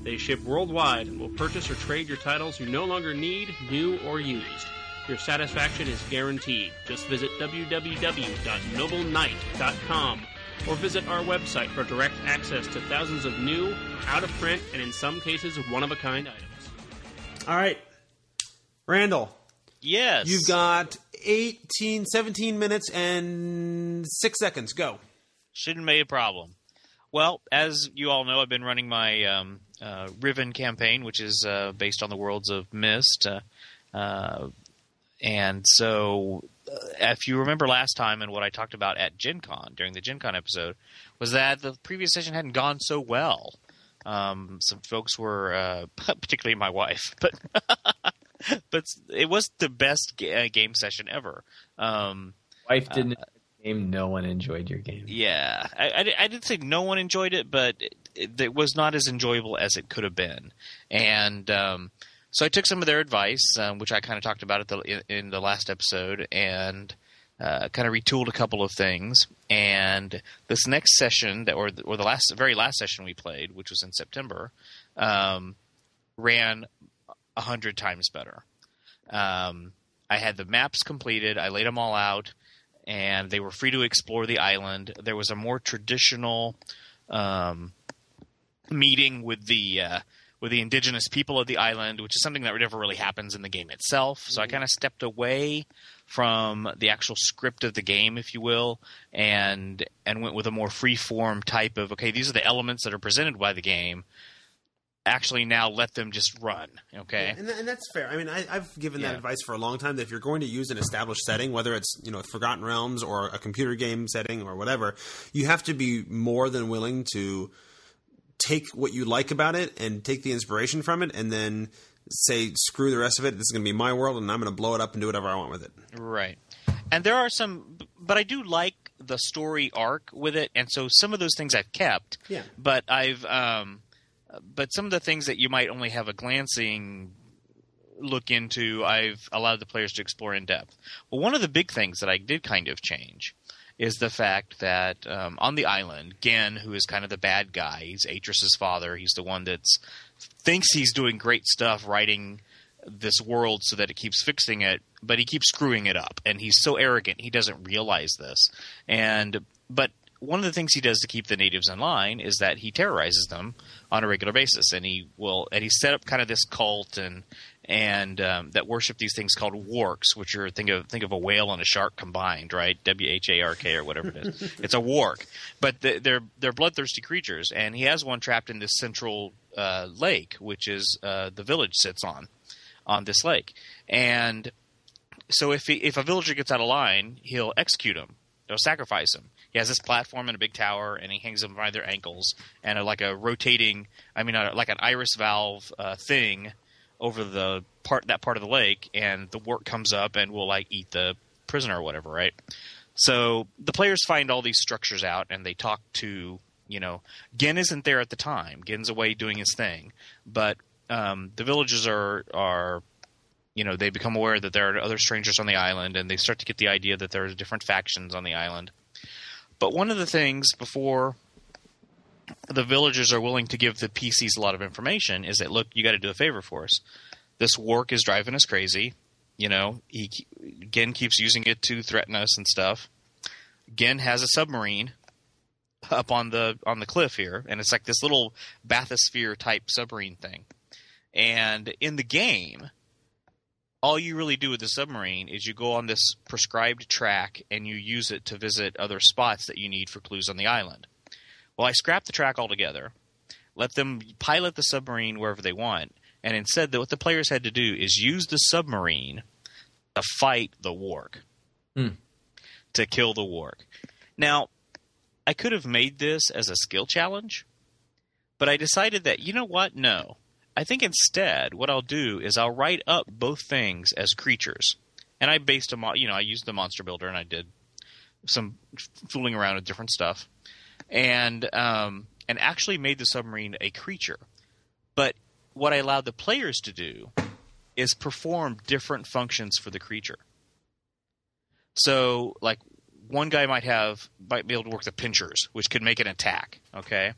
They ship worldwide and will purchase or trade your titles you no longer need, new, or used. Your satisfaction is guaranteed. Just visit www.nobleknight.com or visit our website for direct access to thousands of new, out-of-print, and in some cases, one-of-a-kind items. All right. Randall. Yes. You've got 17 minutes and 6 seconds. Go. Shouldn't be a problem. Well, as you all know, I've been running my Riven campaign, which is based on the worlds of Myst. And so if you remember last time and what I talked about at Gen Con during the Gen Con episode was that the previous session hadn't gone so well. Some folks were, particularly my wife, but but it was the best game session ever. Wife didn't game. No one enjoyed your game. Yeah, I didn't think no one enjoyed it, but it was not as enjoyable as it could have been. And so I took some of their advice, which I kind of talked about in the last episode, and kind of retooled a couple of things. And this next session, or the very last session we played, which was in September, ran 100 times better. I had the maps completed. I laid them all out, and they were free to explore the island. There was a more traditional meeting with the indigenous people of the island, which is something that never really happens in the game itself. So I kind of stepped away from the actual script of the game, if you will, and went with a more free-form type of, okay, these are the elements that are presented by the game. Actually, now let them just run, okay? Yeah, and that's fair. I mean, I've given that advice for a long time, that if you're going to use an established setting, whether it's, Forgotten Realms or a computer game setting or whatever, you have to be more than willing to take what you like about it and take the inspiration from it, and then say, screw the rest of it. This is going to be my world, and I'm going to blow it up and do whatever I want with it. Right. And there are some – but I do like the story arc with it, and so some of those things I've kept. Yeah. But I've but some of the things that you might only have a glancing look into, I've allowed the players to explore in depth. Well, one of the big things that I did kind of change is the fact that on the island, Gen, who is kind of the bad guy, he's Atreus' father, he's the one that's thinks he's doing great stuff writing this world so that it keeps fixing it, but he keeps screwing it up, and he's so arrogant he doesn't realize this. But one of the things he does to keep the natives in line is that he terrorizes them on a regular basis, and he set up kind of this cult and that worship these things called warks, which are think of a whale and a shark combined, right? W-H-A-R-K or whatever it is. It's a wark, but they're bloodthirsty creatures, and he has one trapped in this central lake, which is the village sits on this lake. And so if a villager gets out of line, he'll execute him. They'll sacrifice him. He has this platform and a big tower, and he hangs them by their ankles, and like a rotating, like an iris valve thing over that part of the lake, and the wart comes up and will like eat the prisoner or whatever, right? So the players find all these structures out, and they talk to, Gen isn't there at the time. Gen's away doing his thing, but the villagers are they become aware that there are other strangers on the island, and they start to get the idea that there are different factions on the island. But one of the things before the villagers are willing to give the PCs a lot of information is that, look, you got to do a favor for us. This wark is driving us crazy. Gen keeps using it to threaten us and stuff. Gen has a submarine up on the cliff here, and it's like this little bathysphere type submarine thing. And in the game, all you really do with the submarine is you go on this prescribed track and you use it to visit other spots that you need for clues on the island. Well, I scrapped the track altogether, let them pilot the submarine wherever they want, and instead what the players had to do is use the submarine to fight the warg, to kill the warg. Now, I could have made this as a skill challenge, but I decided that, no. I think instead what I'll do is I'll write up both things as creatures. And I based them on, I used the monster builder, and I did some fooling around with different stuff. And actually made the submarine a creature. But what I allowed the players to do is perform different functions for the creature. So, like, one guy might be able to work the pincers, which could make an attack, okay?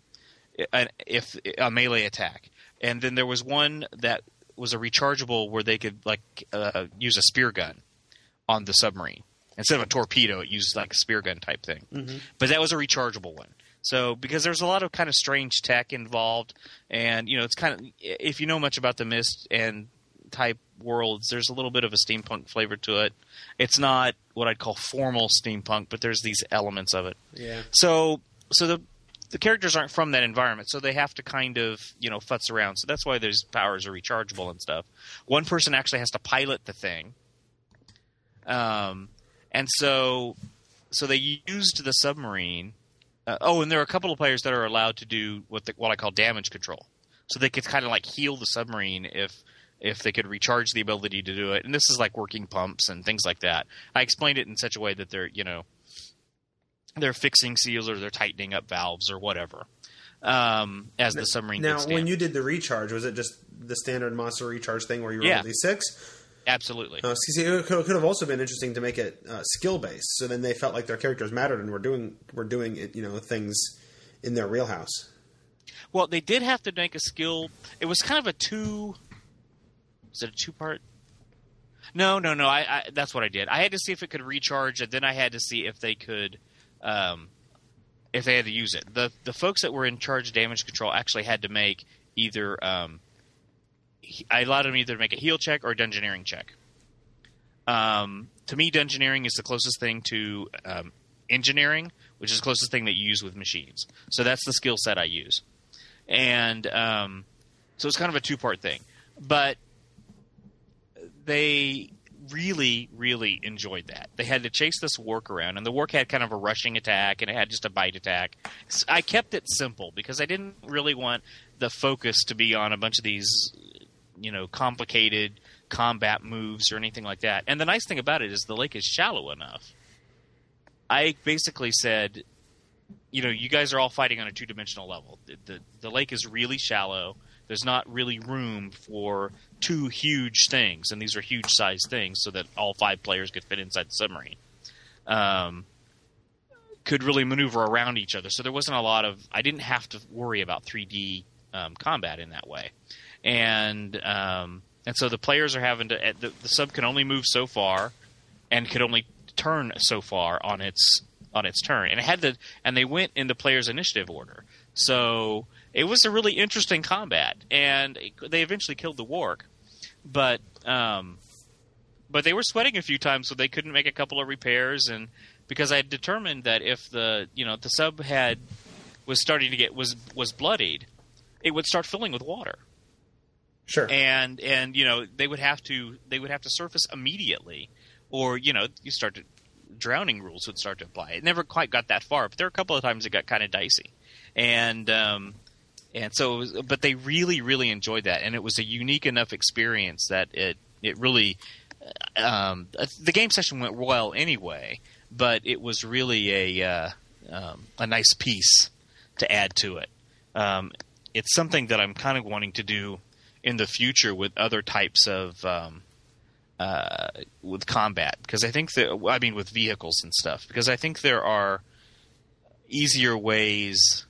A melee attack. And then there was one that was a rechargeable where they could, use a spear gun on the submarine. Instead of a torpedo, it used like a spear gun type thing. Mm-hmm. But that was a rechargeable one. So because there's a lot of kind of strange tech involved, and, it's kind of – if you know much about the Myst and type worlds, there's a little bit of a steampunk flavor to it. It's not what I'd call formal steampunk, but there's these elements of it. Yeah. So the characters aren't from that environment, so they have to kind of, futz around. So that's why those powers are rechargeable and stuff. One person actually has to pilot the thing. And so they used the submarine And there are a couple of players that are allowed to do what I call damage control. So they could kind of like heal the submarine if they could recharge the ability to do it. And this is like working pumps and things like that. I explained it in such a way that they're fixing seals or they're tightening up valves or whatever as the submarine gets damaged. Now, when you did the recharge, was it just the standard monster recharge thing where you rolled D6? Absolutely. It could have also been interesting to make it skill based. So then they felt like their characters mattered and were doing things in their wheelhouse. Well, they did have to make a skill. It was kind of a two. Is it a two-part? No. I that's what I did. I had to see if it could recharge, and then I had to see if they could, if they had to use it. The folks that were in charge of damage control actually had to make either. I allowed them either to make a heal check or a dungeoneering check. To me, dungeoneering is the closest thing to engineering, which is the closest thing that you use with machines. So that's the skill set I use. And so it's kind of a two-part thing. But they really, really enjoyed that. They had to chase this Wark around, and the Wark had kind of a rushing attack, and it had just a bite attack. So I kept it simple because I didn't really want the focus to be on a bunch of these complicated combat moves or anything like that. And the nice thing about it is the lake is shallow enough. I basically said, you guys are all fighting on a two-dimensional level. The lake is really shallow. There's not really room for two huge things, and these are huge-sized things so that all five players could fit inside the submarine. Could really maneuver around each other. So there wasn't a lot of... I didn't have to worry about 3D combat in that way. And so the players are having to... The sub can only move so far and could only turn so far on its turn. And it had to, and they went in the players' initiative order. So it was a really interesting combat. And they eventually killed the Warg. But they were sweating a few times, so they couldn't make a couple of repairs. And because I had determined that if the sub was bloodied, it would start filling with water. Sure. And they would have to surface immediately, or you start to drowning rules would start to apply. It never quite got that far, but there were a couple of times it got kind of dicey, and so it was, but they really, really enjoyed that, and it was a unique enough experience that it really the game session went well anyway, but it was really a nice piece to add to it. It's something that I'm kind of wanting to do in the future with other types of with combat, because I think with vehicles and stuff, because I think there are easier ways.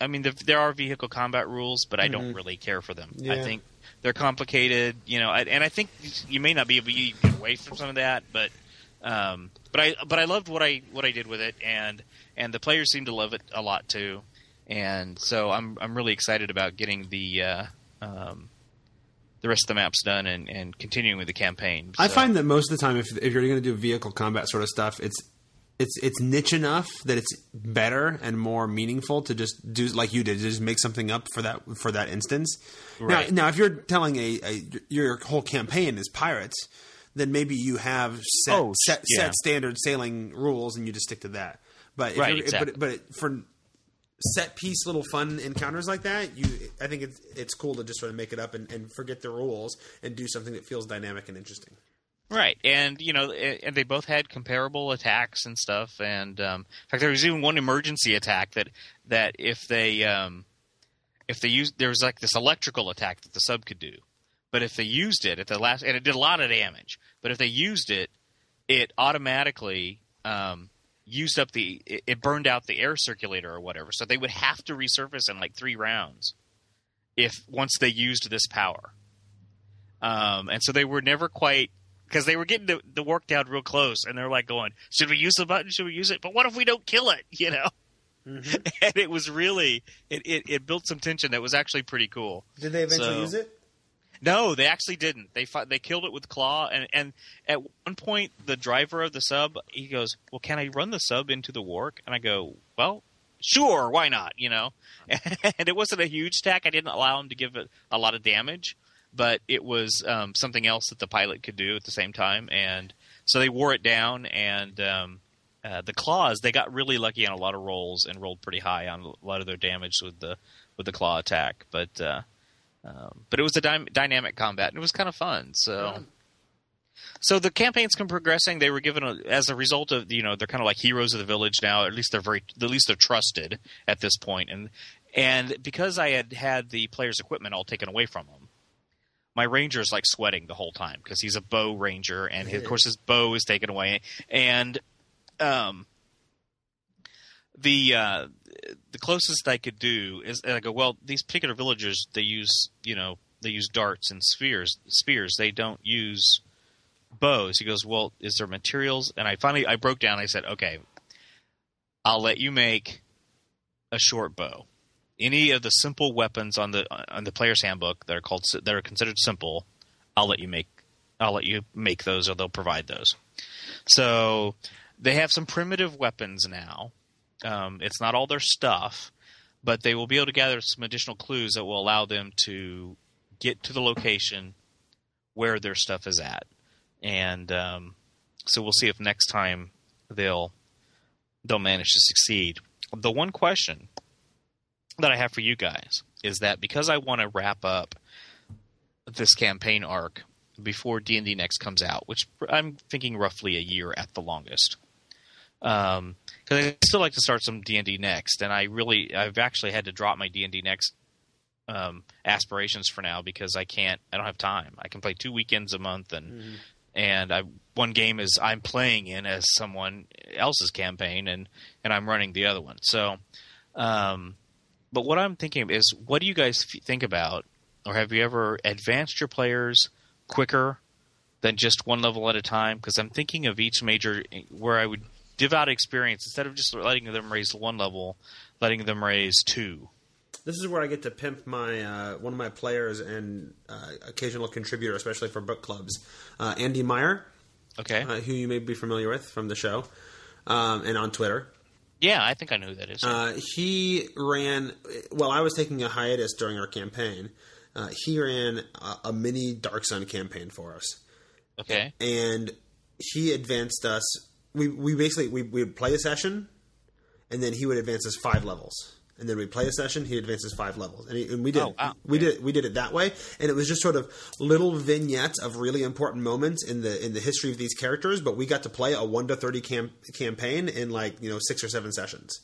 I mean, there are vehicle combat rules, but I don't really care for them. Yeah. I think they're complicated, and I think you may not be able to get away from some of that, but I loved what I did with it, and the players seemed to love it a lot too, and so I'm really excited about getting the rest of the maps done and continuing with the campaign. So. I find that most of the time, if you're going to do vehicle combat sort of stuff, it's niche enough that it's better and more meaningful to just do like you did, to just make something up for that instance. Right. Now if you're telling your whole campaign is pirates, then maybe you have set standard sailing rules and you just stick to that. But for set piece little fun encounters like that, I think it's cool to just sort of make it up and forget the rules and do something that feels dynamic and interesting. Right, and and they both had comparable attacks and stuff. And in fact, there was even one emergency attack that if they used, there was like this electrical attack that the sub could do, but if they used it at the last, and it did a lot of damage, but if they used it, it automatically. Used up it burned out the air circulator or whatever, so they would have to resurface in like 3 rounds once they used this power. And so they were never quite, because they were getting the work down real close, and they're like going, "Should we use the button? Should we use it? But what if we don't kill it?" Mm-hmm. And it was really it built some tension that was actually pretty cool. Did they eventually use it? No, they actually didn't. They killed it with claw, and at one point, the driver of the sub, he goes, "Well, can I run the sub into the Warg?" And I go, "Well, sure, why not?" And it wasn't a huge attack. I didn't allow him to give it a lot of damage, but it was something else that the pilot could do at the same time, and so they wore it down, and The claws, they got really lucky on a lot of rolls and rolled pretty high on a lot of their damage with the claw attack. But it was a dynamic combat, and it was kind of fun. So the campaign's been progressing. They were given as a result of, they're kind of like heroes of the village now. At least they're trusted at this point. And because I had the player's equipment all taken away from him, my ranger's like sweating the whole time because he's a bow ranger, and of course his bow is taken away. And the closest I could do is, and I go, well, these particular villagers, they use darts and spears. They don't use bows. He goes, well, is there materials? And I finally broke down. I said, okay, I'll let you make a short bow. Any of the simple weapons on the player's handbook that are considered simple, I'll let you make those, or they'll provide those. So they have some primitive weapons now. It's not all their stuff, but they will be able to gather some additional clues that will allow them to get to the location where their stuff is at. And so we'll see if next time they'll manage to succeed. The one question that I have for you guys is that because I want to wrap up this campaign arc before D&D Next comes out, which I'm thinking roughly a year at the longest, because I still like to start some D&D Next, and I've actually had to drop my D&D Next aspirations for now because I don't have time. I can play 2 weekends a month, and one game is I'm playing in as someone else's campaign, and I'm running the other one. So, but what I'm thinking is, what do you guys think about, or have you ever advanced your players quicker than just one level at a time? Because I'm thinking of each major where I would give out experience instead of just letting them raise one level, letting them raise 2. This is where I get to pimp my one of my players and occasional contributor, especially for book clubs, Andy Meyer, who you may be familiar with from the show and on Twitter. Yeah, I think I know who that is. He ran – well, I was taking a hiatus during our campaign. He ran a mini Dark Sun campaign for us. Okay. And he advanced us – we basically would play a session, and then he would advance us 5 levels. And then we'd play a session, he advances 5 levels. And we did we did it that way. And it was just sort of little vignettes of really important moments in the history of these characters, but we got to play a 1 to 30 campaign in 6 or 7 sessions.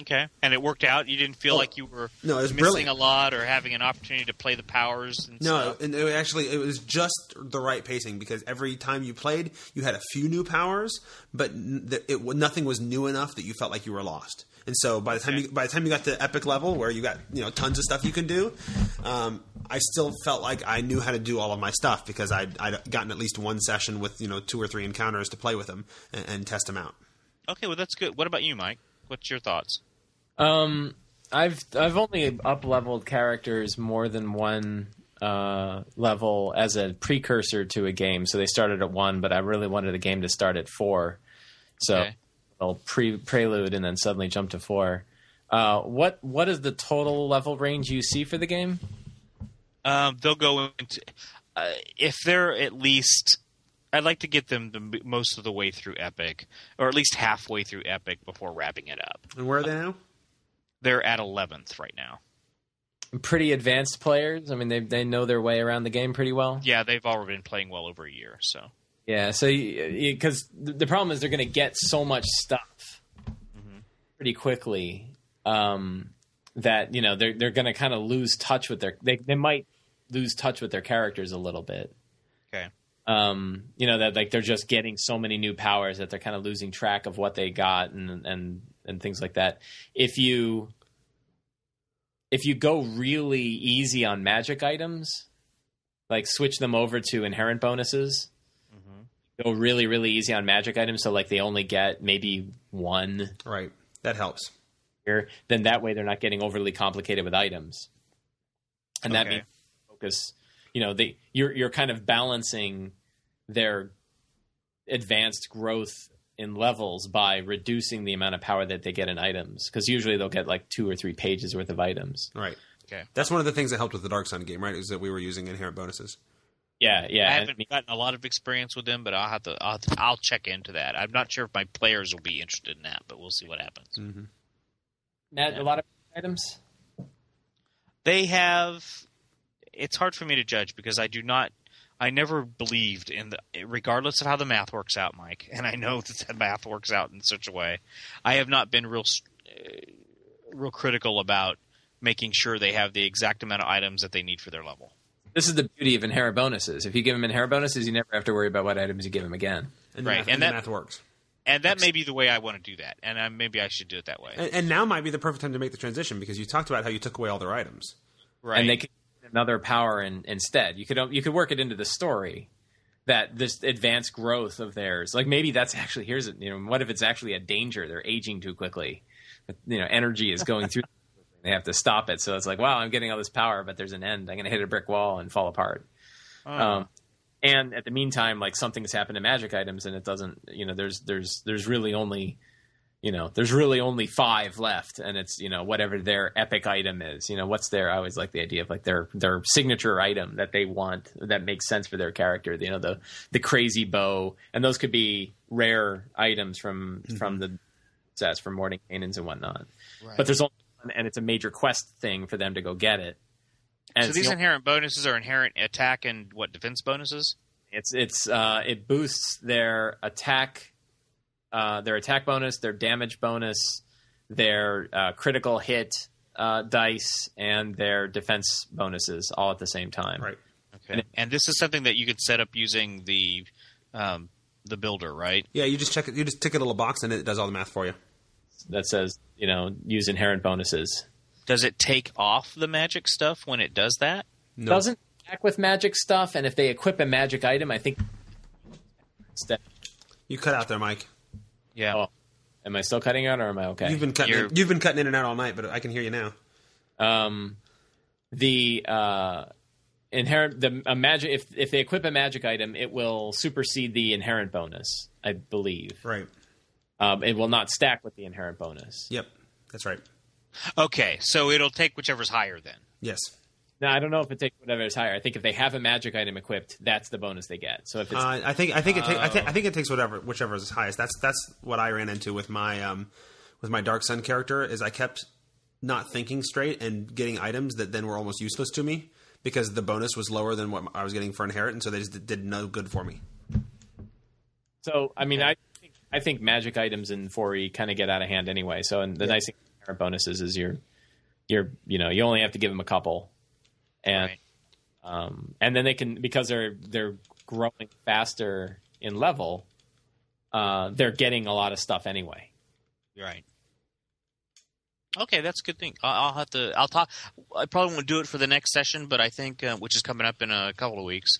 Okay. And it worked out? You didn't feel like you were missing brilliant. A lot or having an opportunity to play the powers and stuff? No, and it was just the right pacing because every time you played, you had a few new powers, but nothing was new enough that you felt like you were lost. And so by the time you got to epic level where you got tons of stuff you can do, I still felt like I knew how to do all of my stuff because I'd gotten at least one session with 2 or 3 encounters to play with them and test them out. Okay, well that's good. What about you, Mike? What's your thoughts? I've only up-leveled characters more than one level as a precursor to a game. So they started at 1, but I really wanted the game to start at 4. So. Okay. Prelude and then suddenly jump to 4. What is the total level range you see for the game? They'll go into if they're at least. I'd like to get them most of the way through Epic, or at least halfway through Epic before wrapping it up. And where are they now? They're at 11th right now. Pretty advanced players. I mean, they know their way around the game pretty well. Yeah, they've already been playing well over a year, so. Yeah, so because the problem is they're going to get so much stuff pretty quickly that they're going to kind of lose touch with their they might lose touch with their characters a little bit. Okay, that like they're just getting so many new powers that they're kind of losing track of what they got and things like that. If you go really easy on magic items, like switch them over to inherent bonuses. Go really, really easy on magic items, so like they only get maybe 1. Right, that helps. Then that way they're not getting overly complicated with items, and that means focus. You're kind of balancing their advanced growth in levels by reducing the amount of power that they get in items, because usually they'll get like 2 or 3 pages worth of items. Right. Okay. That's one of the things that helped with the Dark Sun game, right? Is that we were using inherent bonuses. Yeah. I haven't gotten a lot of experience with them, but I'll check into that. I'm not sure if my players will be interested in that, but we'll see what happens. Mm-hmm. Matt, a lot of items? They have... It's hard for me to judge because I never believed in the... Regardless of how the math works out, Mike, and I know that the math works out in such a way, I have not been real critical about making sure they have the exact amount of items that they need for their level. This is the beauty of Inherit bonuses. If you give them Inherit bonuses, you never have to worry about what items you give them again. And right, the math works. And that may be the way I want to do that, and maybe I should do it that way. And now might be the perfect time to make the transition because you talked about how you took away all their items. Right. And they could get another power instead. You could work it into the story that this advanced growth of theirs, like maybe that's actually what if it's actually a danger? They're aging too quickly. Energy is going through. They have to stop it. So it's like, wow, I'm getting all this power, but there's an end. I'm going to hit a brick wall and fall apart. And at the meantime, like something's happened to magic items and it doesn't, there's really only five left. And it's, whatever their epic item is, what's their, I always like the idea of like their signature item that they want, that makes sense for their character, the crazy bow. And those could be rare items from the sets, from Morning Canaans and whatnot. Right. But there's only, and it's a major quest thing for them to go get it. And so these inherent bonuses are inherent attack and what, defense bonuses? It boosts their attack bonus, their damage bonus, their critical hit dice, and their defense bonuses all at the same time. Right. Okay. And this is something that you could set up using the builder, right? Yeah, you just check it. You just tick a little box, and it does all the math for you. That says, use inherent bonuses. Does it take off the magic stuff when it does that? No. It doesn't attack with magic stuff, and if they equip a magic item, I think... You cut out there, Mike. Yeah. Oh, am I still cutting out, or am I okay? You've been cutting in and out all night, but I can hear you now. If they equip a magic item, it will supersede the inherent bonus, I believe. Right. It will not stack with the inherent bonus. Yep, that's right. Okay, so it'll take whichever's higher then. Yes. Now, I don't know if it takes whatever's higher. I think if they have a magic item equipped, that's the bonus they get. So if it's, I think it takes whichever is highest. That's what I ran into with my Dark Sun character. Is I kept not thinking straight and getting items that then were almost useless to me because the bonus was lower than what I was getting for inherit, and so they just did no good for me. So I mean, I think magic items in 4E kind of get out of hand anyway. So, and the nice thing about inherent bonuses is you only have to give them a couple, and right. And then they can, because they're growing faster in level, they're getting a lot of stuff anyway. Right. Okay, that's a good thing. I'll talk. I probably won't do it for the next session, but I think which is coming up in a couple of weeks,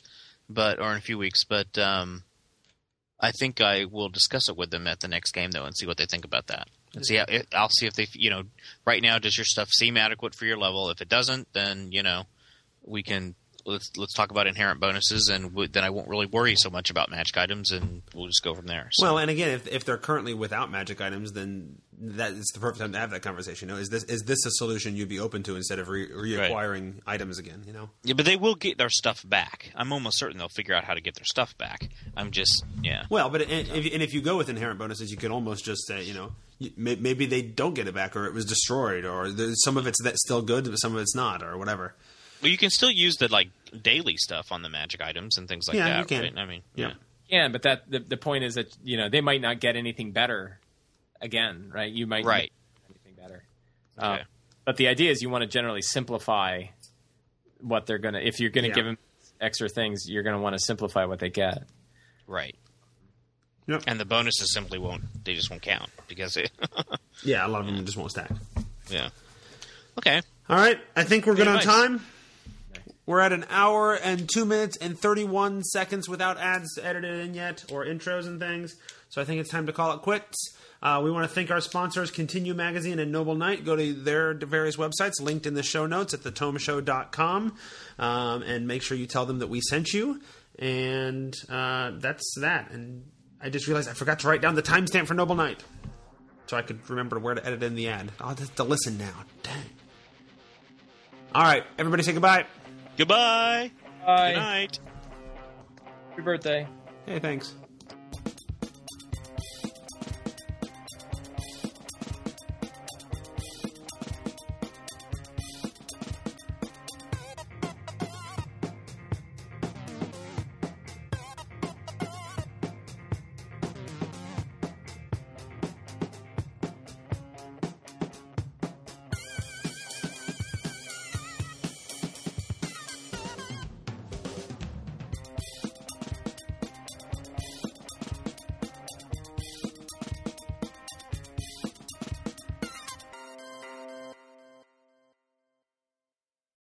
or in a few weeks, but. I think I will discuss it with them at the next game, though, and see what they think about that. And see, I'll see if they, right now, does your stuff seem adequate for your level? If it doesn't, then we can let's talk about inherent bonuses, and then I won't really worry so much about magic items, and we'll just go from there. So. Well, and again, if they're currently without magic items, then that is the perfect time to have that conversation. Is this a solution you'd be open to instead of reacquiring items again? Yeah, but they will get their stuff back. I'm almost certain they'll figure out how to get their stuff back. I'm just Well, but if you go with inherent bonuses, you can almost just say maybe they don't get it back, or it was destroyed, or some of it's that's still good, but some of it's not, or whatever. Well, you can still use the daily stuff on the magic items and things like that. You can. Right? I mean, but that the point is that they might not get anything better. Again, right? You might not get anything better. Okay. But the idea is you want to generally simplify what they're going to... If you're going to give them extra things, you're going to want to simplify what they get. Right. Yep. And the bonuses simply won't... They just won't count because it... a lot of them just won't stack. Yeah. Okay. All right. I think we're good on time. We're at 1 hour and 2 minutes and 31 seconds without ads edited in yet or intros and things. So I think it's time to call it quits. We want to thank our sponsors, Continue Magazine and Noble Knight. Go to their various websites, linked in the show notes at thetomeshow.com, and make sure you tell them that we sent you. And that's that. And I just realized I forgot to write down the timestamp for Noble Knight, so I could remember where to edit in the ad. I'll have to listen now. Dang. All right, everybody say goodbye. Goodbye. Bye. Good night. Happy birthday. Hey, thanks.